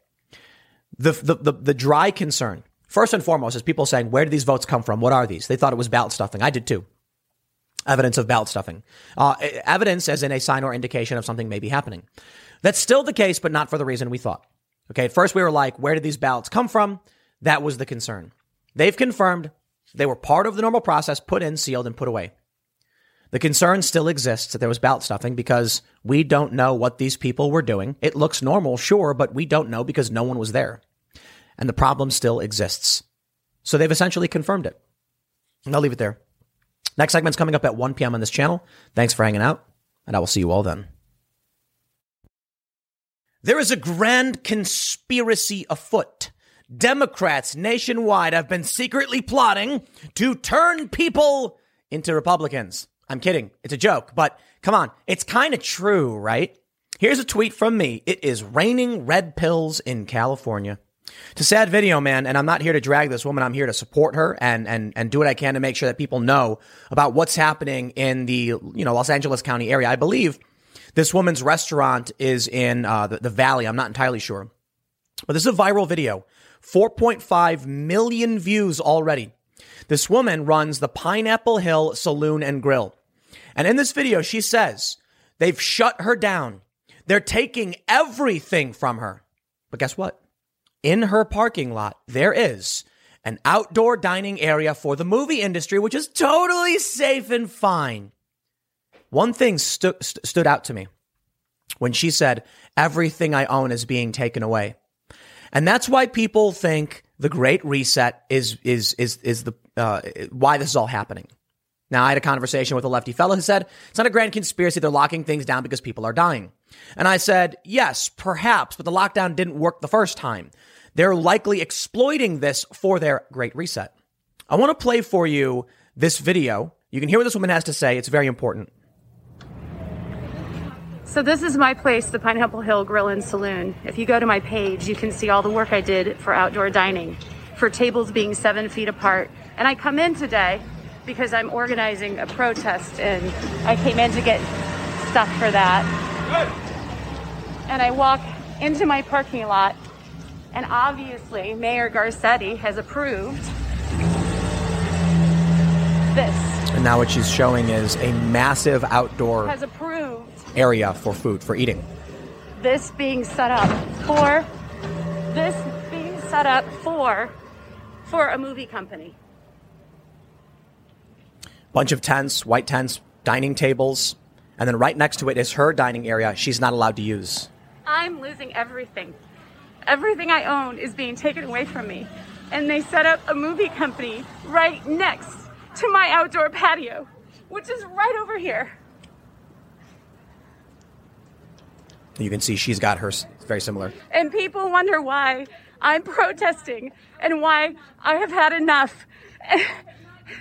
The, the, the, the dry concern First and foremost is people saying, where do these votes come from? What are these? They thought it was ballot stuffing. I did too. Evidence of ballot stuffing. Uh, evidence as in a sign or indication of something may be happening. That's still the case, but not for the reason we thought. Okay, at first we were like, where did these ballots come from? That was the concern. They've confirmed they were part of the normal process, put in, sealed, and put away. The concern still exists that there was ballot stuffing because we don't know what these people were doing. It looks normal, sure, but we don't know because no one was there. And the problem still exists. So they've essentially confirmed it. And I'll leave it there. Next segment's coming up at one p.m. on this channel. Thanks for hanging out, and I will see you all then. There is a grand conspiracy afoot. Democrats nationwide have been secretly plotting to turn people into Republicans. I'm kidding. It's a joke, but come on. It's kind of true, right? Here's a tweet from me. It is raining red pills in California. It's a sad video, man, and I'm not here to drag this woman. I'm here to support her and and and do what I can to make sure that people know about what's happening in the, you know, Los Angeles County area. I believe this woman's restaurant is in uh, the, the valley. I'm not entirely sure, but this is a viral video. four point five million views already. This woman runs the Pineapple Hill Saloon and Grill, and in this video, she says they've shut her down. They're taking everything from her, but guess what? In her parking lot, there is an outdoor dining area for the movie industry, which is totally safe and fine. One thing stu- st- stood out to me when she said, everything I own is being taken away. And that's why people think the Great Reset is is is is the uh, why this is all happening. Now, I had a conversation with a lefty fellow who said, it's not a grand conspiracy. They're locking things down because people are dying. And I said, yes, perhaps, but the lockdown didn't work the first time. They're likely exploiting this for their Great Reset. I want to play for you this video. You can hear what this woman has to say. It's very important. So this is my place, the Pineapple Hill Grill and Saloon. If you go to my page, you can see all the work I did for outdoor dining, for tables being seven feet apart. And I come in today because I'm organizing a protest, and I came in to get stuff for that. Good. And I walk into my parking lot, and obviously Mayor Garcetti has approved this. And now what she's showing is a massive outdoor has approved area for food, for eating. This being set up for, this being set up for, for a movie company. Bunch of tents, white tents, dining tables, and then right next to it is her dining area she's not allowed to use. I'm losing everything. Everything I own is being taken away from me. And they set up a movie company right next to my outdoor patio, which is right over here. You can see she's got hers very similar. And people wonder why I'm protesting and why I have had enough.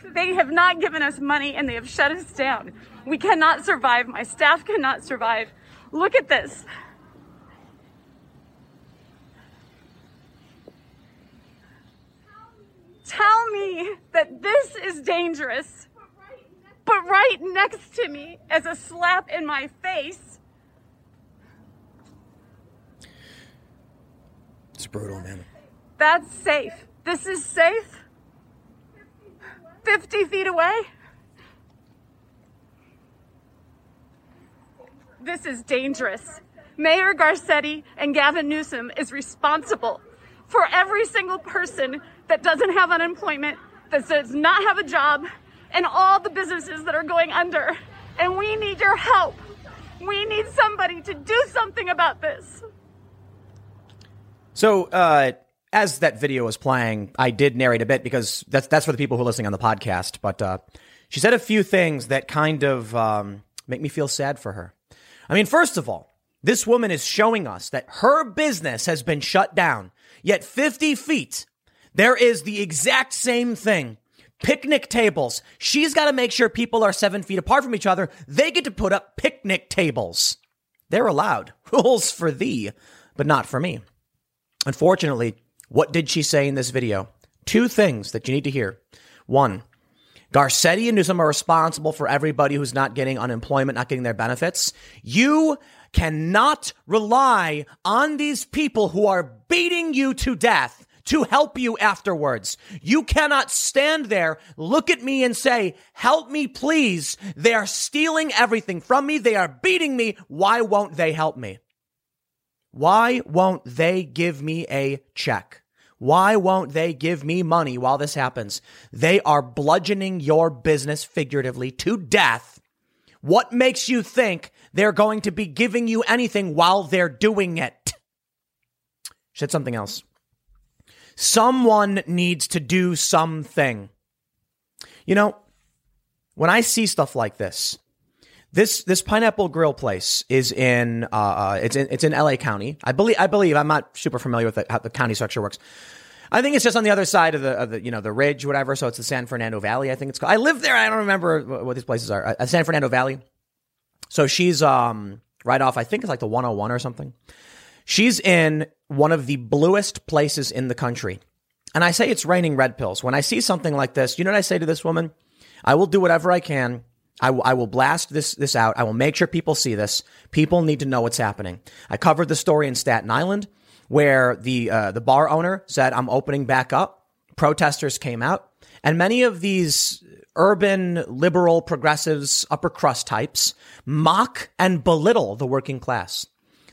They have not given us money, and they have shut us down. We cannot survive. My staff cannot survive. Look at this. Tell me that this is dangerous, but right next to me as a slap in my face. It's brutal, man. That's safe. This is safe. fifty feet away? This is dangerous. Mayor Garcetti and Gavin Newsom is responsible for every single person that doesn't have unemployment, that does not have a job, and all the businesses that are going under. And we need your help. We need somebody to do something about this. So, uh... as that video was playing, I did narrate a bit because that's that's for the people who are listening on the podcast. But uh, she said a few things that kind of um, make me feel sad for her. I mean, first of all, this woman is showing us that her business has been shut down. Yet fifty feet, there is the exact same thing. Picnic tables. She's got to make sure people are seven feet apart from each other. They get to put up picnic tables. They're allowed. Rules for thee, but not for me. Unfortunately, what did she say in this video? Two things that you need to hear. One, Garcetti and Newsom are responsible for everybody who's not getting unemployment, not getting their benefits. You cannot rely on these people who are beating you to death to help you afterwards. You cannot stand there, look at me and say, help me, please. They are stealing everything from me. They are beating me. Why won't they help me? Why won't they give me a check? Why won't they give me money while this happens? They are bludgeoning your business figuratively to death. What makes you think they're going to be giving you anything while they're doing it? Shit, something else. Someone needs to do something. You know, when I see stuff like this, This this Pineapple Grill place is in uh it's in it's in L A County. I believe I believe I'm not super familiar with the, how the county structure works. I think it's just on the other side of the of the you know the ridge, whatever. So it's the San Fernando Valley, I think it's called. I live there. I don't remember what these places are. Uh, San Fernando Valley. So she's um right off. I think it's like the one oh one or something. She's in one of the bluest places in the country, and I say it's raining red pills when I see something like this. You know what I say to this woman? I will do whatever I can. I, w- I will blast this this out. I will make sure people see this. People need to know what's happening. I covered the story in Staten Island where the uh, the bar owner said, I'm opening back up. Protesters came out. And many of these urban liberal progressives, upper crust types, mock and belittle the working class.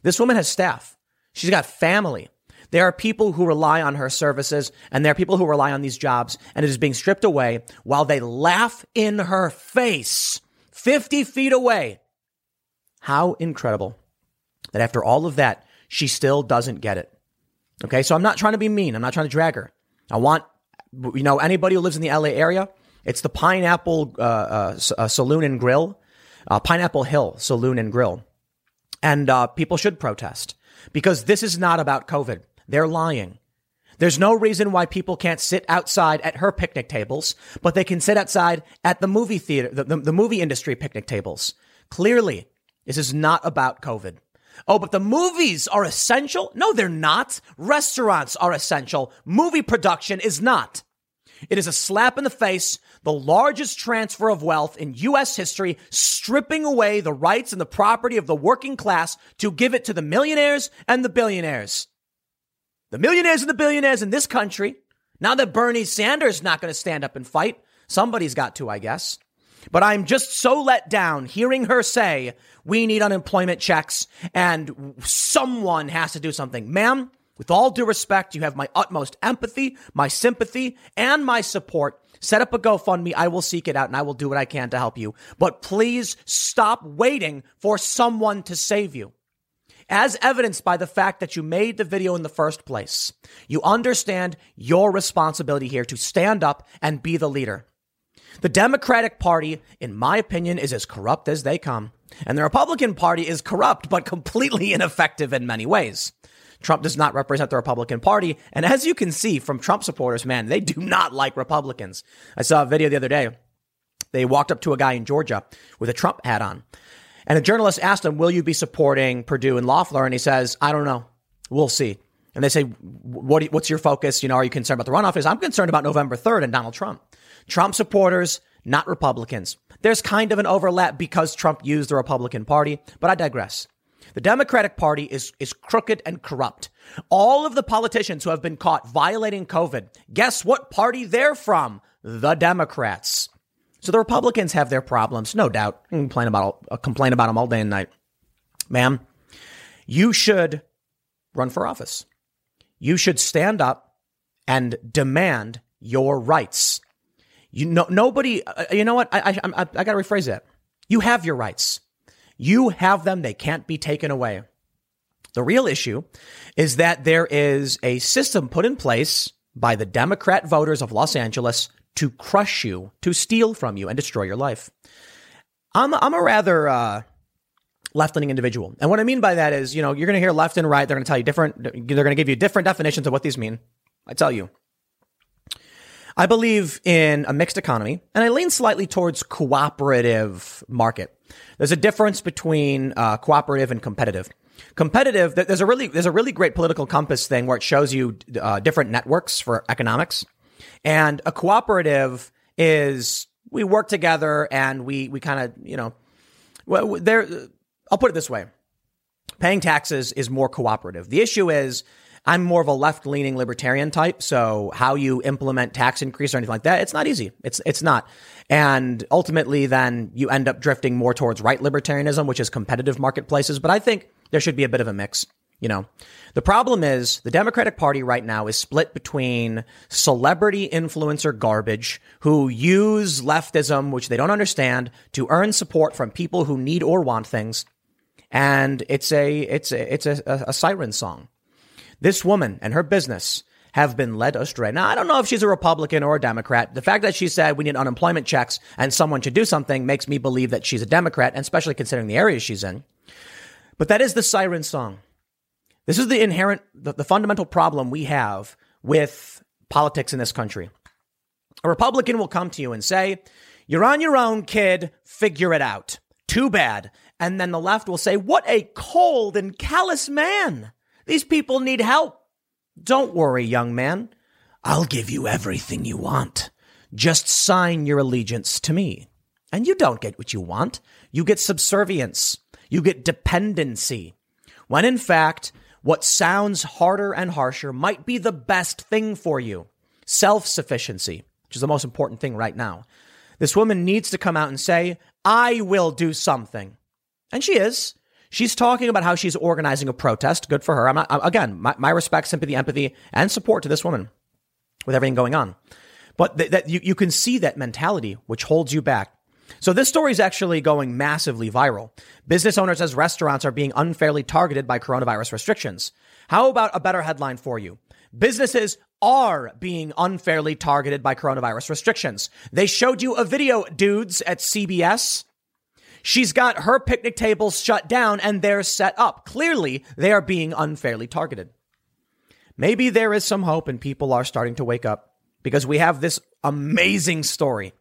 This woman has staff. She's got family. There are people who rely on her services, and there are people who rely on these jobs, and it is being stripped away while they laugh in her face fifty feet away. How incredible that after all of that, she still doesn't get it. Okay, so I'm not trying to be mean. I'm not trying to drag her. I want, you know, anybody who lives in the L A area, it's the Pineapple uh, uh, uh, Saloon and Grill, uh, Pineapple Hill Saloon and Grill. And uh, people should protest because this is not about COVID. They're lying. There's no reason why people can't sit outside at her picnic tables, but they can sit outside at the movie theater, the, the, the movie industry picnic tables. Clearly, this is not about COVID. Oh, but the movies are essential? No, they're not. Restaurants are essential. Movie production is not. It is a slap in the face, the largest transfer of wealth in U S history, stripping away the rights and the property of the working class to give it to the millionaires and the billionaires. The millionaires and the billionaires in this country, now that Bernie Sanders is not going to stand up and fight, somebody's got to, I guess. But I'm just so let down hearing her say, we need unemployment checks and someone has to do something. Ma'am, with all due respect, you have my utmost empathy, my sympathy, and my support. Set up a GoFundMe. I will seek it out and I will do what I can to help you. But please stop waiting for someone to save you. As evidenced by the fact that you made the video in the first place, you understand your responsibility here to stand up and be the leader. The Democratic Party, in my opinion, is as corrupt as they come. And the Republican Party is corrupt, but completely ineffective in many ways. Trump does not represent the Republican Party. And as you can see from Trump supporters, man, they do not like Republicans. I saw a video the other day. They walked up to a guy in Georgia with a Trump hat on. And a journalist asked him, will you be supporting Perdue and Loeffler? And he says, I don't know. We'll see. And they say, what, what's your focus? You know, are you concerned about the runoff? Is I'm concerned about November third and Donald Trump. Trump supporters, not Republicans. There's kind of an overlap because Trump used the Republican Party, but I digress. The Democratic Party is, is crooked and corrupt. All of the politicians who have been caught violating COVID, guess what party they're from? The Democrats. So the Republicans have their problems, no doubt. You can complain about, uh, complain about them all day and night. Ma'am, you should run for office. You should stand up and demand your rights. You know, nobody, uh, you know what? I, I, I, I got to rephrase that. You have your rights. You have them. They can't be taken away. The real issue is that there is a system put in place by the Democrat voters of Los Angeles to crush you, to steal from you, and destroy your life. I'm I'm a rather uh, left-leaning individual. And what I mean by that is, you know, you're going to hear left and right. They're going to tell you different, they're going to give you different definitions of what these mean. I tell you, I believe in a mixed economy, and I lean slightly towards cooperative market. There's a difference between uh, cooperative and competitive. Competitive, there's a really there's a really great political compass thing where it shows you uh, different networks for economics. And a cooperative is we work together and we we kind of, you know, well, there. I'll put it this way. Paying taxes is more cooperative. The issue is I'm more of a left-leaning libertarian type, so how you implement tax increase or anything like that, it's not easy. It's it's not. And ultimately, then you end up drifting more towards right libertarianism, which is competitive marketplaces. But I think there should be a bit of a mix. You know, the problem is the Democratic Party right now is split between celebrity influencer garbage who use leftism, which they don't understand, to earn support from people who need or want things. And it's a it's a, it's a, a, a siren song. This woman and her business have been led astray. Now, I don't know if she's a Republican or a Democrat. The fact that she said we need unemployment checks and someone should do something makes me believe that she's a Democrat, and especially considering the area she's in. But that is the siren song. This is the inherent, the, the fundamental problem we have with politics in this country. A Republican will come to you and say, "You're on your own, kid. Figure it out. Too bad." And then the left will say, "What a cold and callous man. These people need help. Don't worry, young man. I'll give you everything you want. Just sign your allegiance to me." And you don't get what you want. You get subservience. You get dependency. When in fact, what sounds harder and harsher might be the best thing for you. Self-sufficiency, which is the most important thing right now. This woman needs to come out and say, "I will do something." And she is. She's talking about how she's organizing a protest. Good for her. I'm not, again, my, my respect, sympathy, empathy, and support to this woman with everything going on. But th- that you, you can see that mentality, which holds you back. So this story is actually going massively viral. Business owners as restaurants are being unfairly targeted by coronavirus restrictions. How about a better headline for you? Businesses are being unfairly targeted by coronavirus restrictions. They showed you a video, dudes, at C B S. She's got her picnic tables shut down and they're set up. Clearly, they are being unfairly targeted. Maybe there is some hope and people are starting to wake up because we have this amazing story.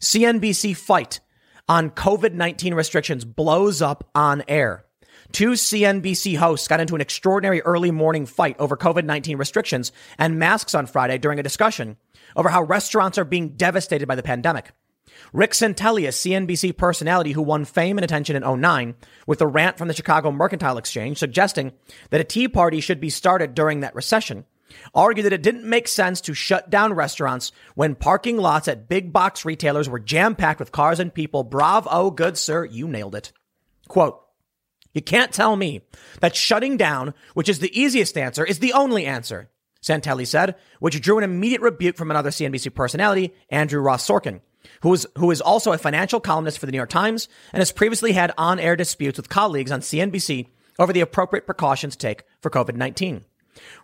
C N B C fight on COVID nineteen restrictions blows up on air. Two C N B C hosts got into an extraordinary early morning fight over COVID nineteen restrictions and masks on Friday during a discussion over how restaurants are being devastated by the pandemic. Rick Santelli, a C N B C personality who won fame and attention in oh nine with a rant from the Chicago Mercantile Exchange suggesting that a Tea Party should be started during that recession, argued that it didn't make sense to shut down restaurants when parking lots at big box retailers were jam-packed with cars and people. Bravo, good sir, you nailed it. Quote, "You can't tell me that shutting down, which is the easiest answer, is the only answer," Santelli said, which drew an immediate rebuke from another C N B C personality, Andrew Ross Sorkin, who is, who is also a financial columnist for The New York Times and has previously had on-air disputes with colleagues on C N B C over the appropriate precautions to take for COVID nineteen.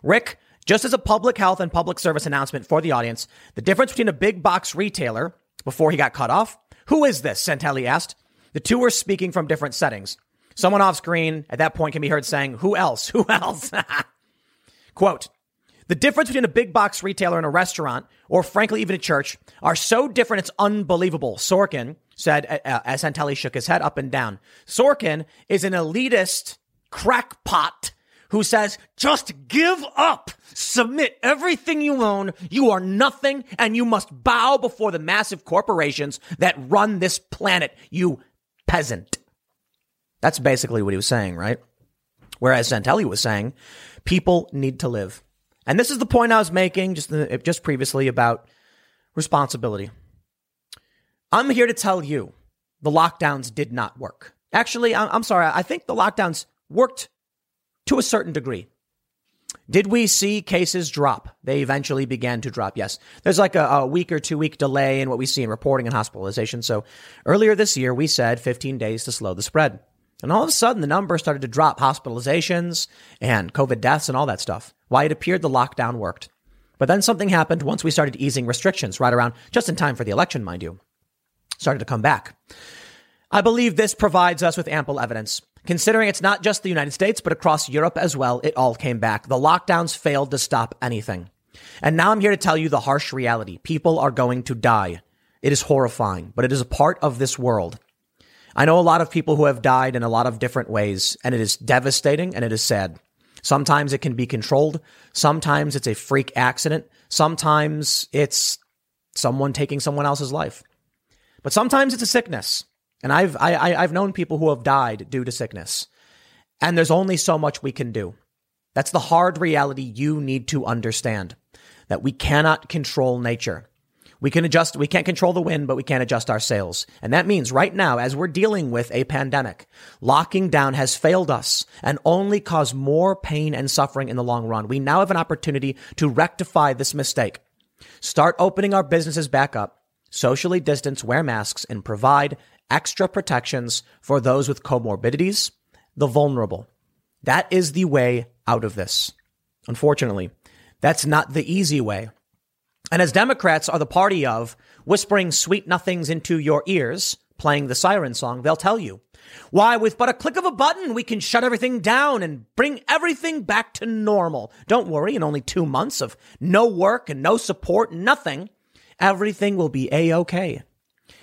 Rick, "Just as a public health and public service announcement for the audience, the difference between a big box retailer," before he got cut off. "Who is this?" Santelli asked. The two were speaking from different settings. Someone off screen at that point can be heard saying, "Who else? Who else?" Quote, "The difference between a big box retailer and a restaurant, or frankly, even a church, are so different it's unbelievable," Sorkin said uh, as Santelli shook his head up and down. Sorkin is an elitist crackpot who says, "Just give up, submit everything you own, you are nothing, and you must bow before the massive corporations that run this planet, you peasant." That's basically what he was saying, right? Whereas Santelli was saying, people need to live. And this is the point I was making just, just previously about responsibility. I'm here to tell you the lockdowns did not work. Actually, I'm sorry, I think the lockdowns worked to a certain degree. Did we see cases drop? They eventually began to drop, yes. There's like a, a week or two week delay in what we see in reporting and hospitalization. So earlier this year, we said fifteen days to slow the spread. And all of a sudden, the numbers started to drop, hospitalizations and COVID deaths and all that stuff. Why it appeared the lockdown worked. But then something happened once we started easing restrictions right around, just in time for the election, mind you, started to come back. I believe this provides us with ample evidence. Considering it's not just the United States, but across Europe as well, it all came back. The lockdowns failed to stop anything. And now I'm here to tell you the harsh reality. People are going to die. It is horrifying, but it is a part of this world. I know a lot of people who have died in a lot of different ways, and it is devastating and it is sad. Sometimes it can be controlled. Sometimes it's a freak accident. Sometimes it's someone taking someone else's life. But sometimes it's a sickness. And I've I, I've known people who have died due to sickness. And there's only so much we can do. That's the hard reality you need to understand, that we cannot control nature. We can adjust. We can't control the wind, but we can adjust our sails. And that means right now, as we're dealing with a pandemic, locking down has failed us and only caused more pain and suffering in the long run. We now have an opportunity to rectify this mistake. Start opening our businesses back up, socially distance, wear masks, and provide extra protections for those with comorbidities, the vulnerable. That is the way out of this. Unfortunately, that's not the easy way. And as Democrats are the party of whispering sweet nothings into your ears, playing the siren song, they'll tell you, why, with but a click of a button, we can shut everything down and bring everything back to normal. Don't worry, in only two months of no work and no support, nothing, everything will be A-okay.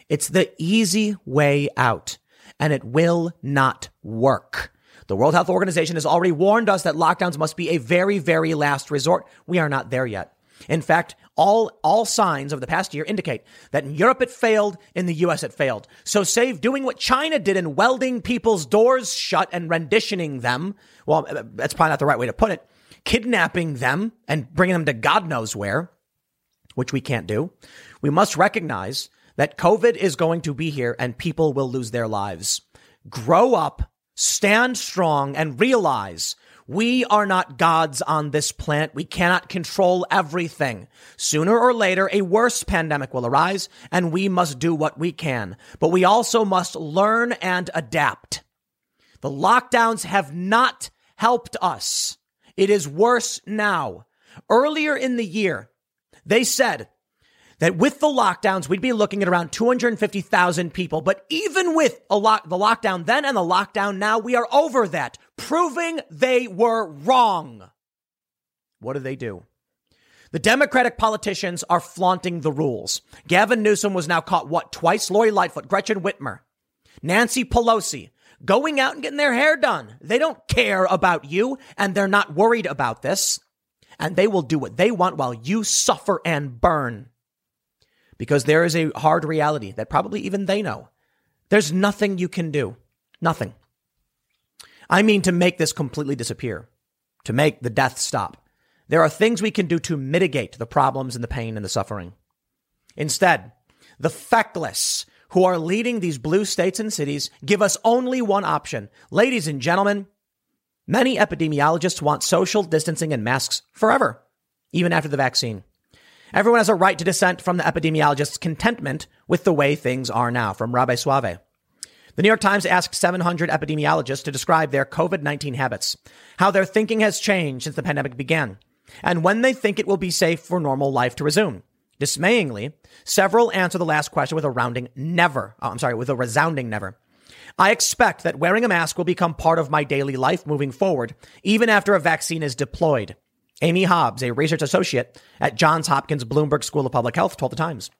It's the easy way out, and it will not work. The World Health Organization has already warned us that lockdowns must be a very, very last resort. We are not there yet. In fact, all all signs of the past year indicate that in Europe it failed, in the U S it failed. So save doing what China did and welding people's doors shut and renditioning them, well, that's probably not the right way to put it, kidnapping them and bringing them to God knows where, which we can't do. We must recognize that COVID is going to be here and people will lose their lives. Grow up, stand strong, and realize we are not gods on this planet. We cannot control everything. Sooner or later, a worse pandemic will arise, and we must do what we can. But we also must learn and adapt. The lockdowns have not helped us. It is worse now. Earlier in the year, they said that with the lockdowns, we'd be looking at around two hundred fifty thousand people. But even with a lot, the lockdown then and the lockdown now, we are over that, proving they were wrong. What do they do? The Democratic politicians are flaunting the rules. Gavin Newsom was now caught, what, twice? Lori Lightfoot, Gretchen Whitmer, Nancy Pelosi, going out and getting their hair done. They don't care about you, and they're not worried about this. And they will do what they want while you suffer and burn. Because there is a hard reality that probably even they know. There's nothing you can do. Nothing. I mean, to make this completely disappear, to make the death stop. There are things we can do to mitigate the problems and the pain and the suffering. Instead, the feckless who are leading these blue states and cities give us only one option. Ladies and gentlemen, many epidemiologists want social distancing and masks forever, even after the vaccine. Everyone has a right to dissent from the epidemiologist's contentment with the way things are now, from Rabbi Suave. The New York Times asked seven hundred epidemiologists to describe their COVID nineteen habits, how their thinking has changed since the pandemic began, and when they think it will be safe for normal life to resume. Dismayingly, several answer the last question with a rounding never. Oh, I'm sorry, with a resounding never. I expect that wearing a mask will become part of my daily life moving forward, even after a vaccine is deployed. Amy Hobbs, a research associate at Johns Hopkins Bloomberg School of Public Health, told The Times.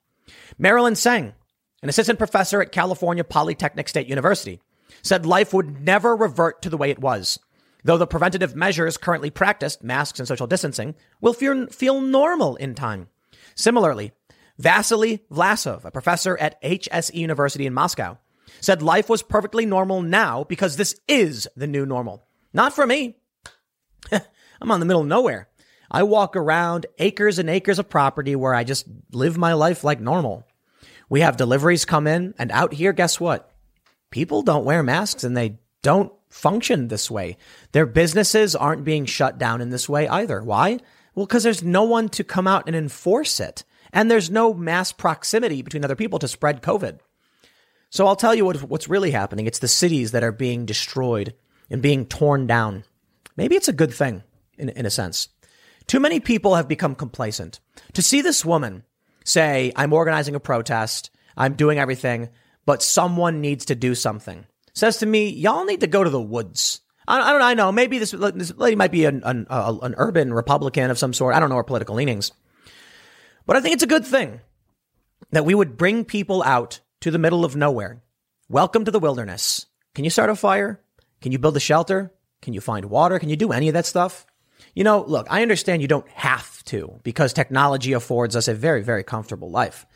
Marilyn Singh, an assistant professor at California Polytechnic State University, said life would never revert to the way it was, though the preventative measures currently practiced, masks and social distancing, will feel, feel normal in time. Similarly, Vasily Vlasov, a professor at H S E University in Moscow, said life was perfectly normal now because this is the new normal. Not for me. I'm on the middle of nowhere. I walk around acres and acres of property where I just live my life like normal. We have deliveries come in, and out here, guess what? People don't wear masks and they don't function this way. Their businesses aren't being shut down in this way either. Why? Well, because there's no one to come out and enforce it. And there's no mass proximity between other people to spread COVID. So I'll tell you what, what's really happening. It's the cities that are being destroyed and being torn down. Maybe it's a good thing. In, in a sense, too many people have become complacent. To see this woman say, I'm organizing a protest, I'm doing everything, but someone needs to do something, says to me, y'all need to go to the woods. I, I don't I know. Maybe this, this lady might be an, an, uh, an urban Republican of some sort. I don't know her political leanings, but I think it's a good thing that we would bring people out to the middle of nowhere. Welcome to the wilderness. Can you start a fire? Can you build a shelter? Can you find water? Can you do any of that stuff? You know, look, I understand you don't have to because technology affords us a very, very comfortable life.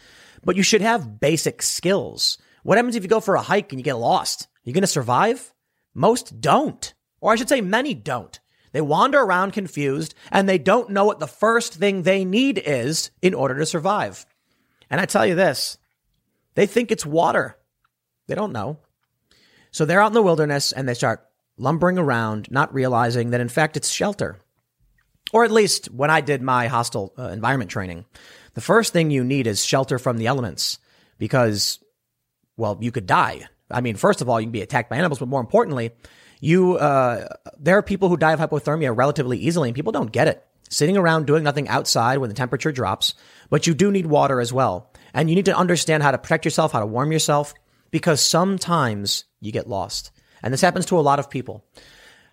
But you should have basic skills. What happens if you go for a hike and you get lost? Are you going to survive? Most don't. Or I should say many don't. They wander around confused, and they don't know what the first thing they need is in order to survive. And I tell you this, they think it's water. They don't know. So they're out in the wilderness, and they start lumbering around, not realizing that, in fact, it's shelter. Or at least when I did my hostile uh, environment training, the first thing you need is shelter from the elements because, well, you could die. I mean, first of all, you can be attacked by animals, but more importantly, you uh, there are people who die of hypothermia relatively easily, and people don't get it. Sitting around doing nothing outside when the temperature drops, but you do need water as well. And you need to understand how to protect yourself, how to warm yourself, because sometimes you get lost. And this happens to a lot of people.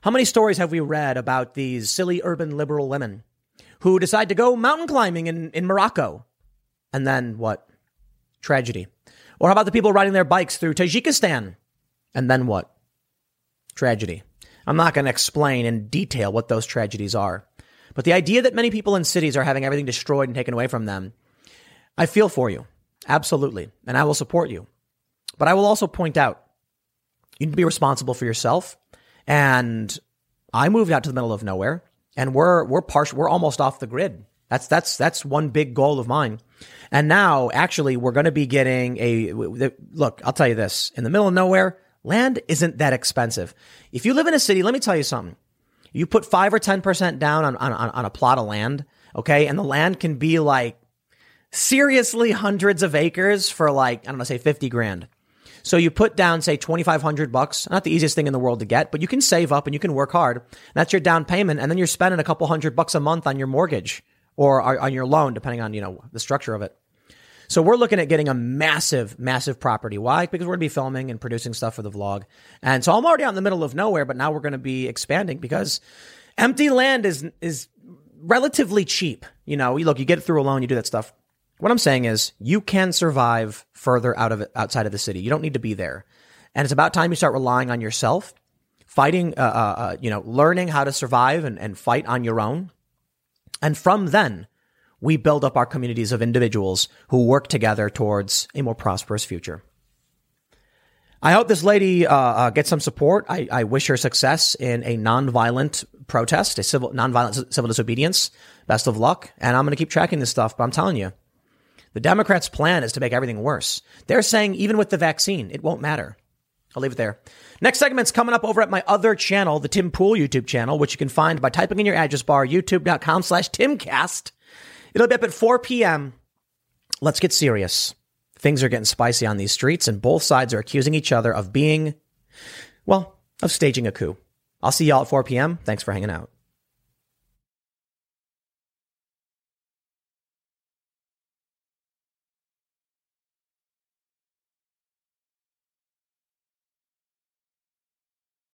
How many stories have we read about these silly urban liberal women who decide to go mountain climbing in, in Morocco? And then what? Tragedy. Or how about the people riding their bikes through Tajikistan? And then what? Tragedy. I'm not going to explain in detail what those tragedies are. But the idea that many people in cities are having everything destroyed and taken away from them, I feel for you. Absolutely. And I will support you. But I will also point out, you need to be responsible for yourself. And I moved out to the middle of nowhere, and we're we're partial. We're almost off the grid. That's that's that's one big goal of mine. And now, actually, we're going to be getting a look. I'll tell you this: in the middle of nowhere, land isn't that expensive. If you live in a city, let me tell you something: you put five or ten percent down on, on on a plot of land, okay, and the land can be like seriously hundreds of acres for like I don't know, say fifty grand. So you put down, say, twenty-five hundred bucks, not the easiest thing in the world to get, but you can save up and you can work hard. That's your down payment. And then you're spending a couple hundred bucks a month on your mortgage or on your loan, depending on, you know, the structure of it. So we're looking at getting a massive, massive property. Why? Because we're going to be filming and producing stuff for the vlog. And so I'm already out in the middle of nowhere, but now we're going to be expanding because empty land is is relatively cheap. You know, you look, you get it through a loan, you do that stuff. What I'm saying is you can survive further out of outside of the city. You don't need to be there. And it's about time you start relying on yourself, fighting, uh, uh, you know, learning how to survive and, and fight on your own. And from then, we build up our communities of individuals who work together towards a more prosperous future. I hope this lady uh, uh, gets some support. I, I wish her success in a nonviolent protest, a civil nonviolent civil disobedience. Best of luck. And I'm going to keep tracking this stuff, but I'm telling you, the Democrats' plan is to make everything worse. They're saying even with the vaccine, it won't matter. I'll leave it there. Next segment's coming up over at my other channel, the Tim Pool YouTube channel, which you can find by typing in your address bar, youtube.com slash Timcast. It'll be up at four p.m. Let's get serious. Things are getting spicy on these streets, and both sides are accusing each other of being, well, of staging a coup. I'll see y'all at four p.m. Thanks for hanging out.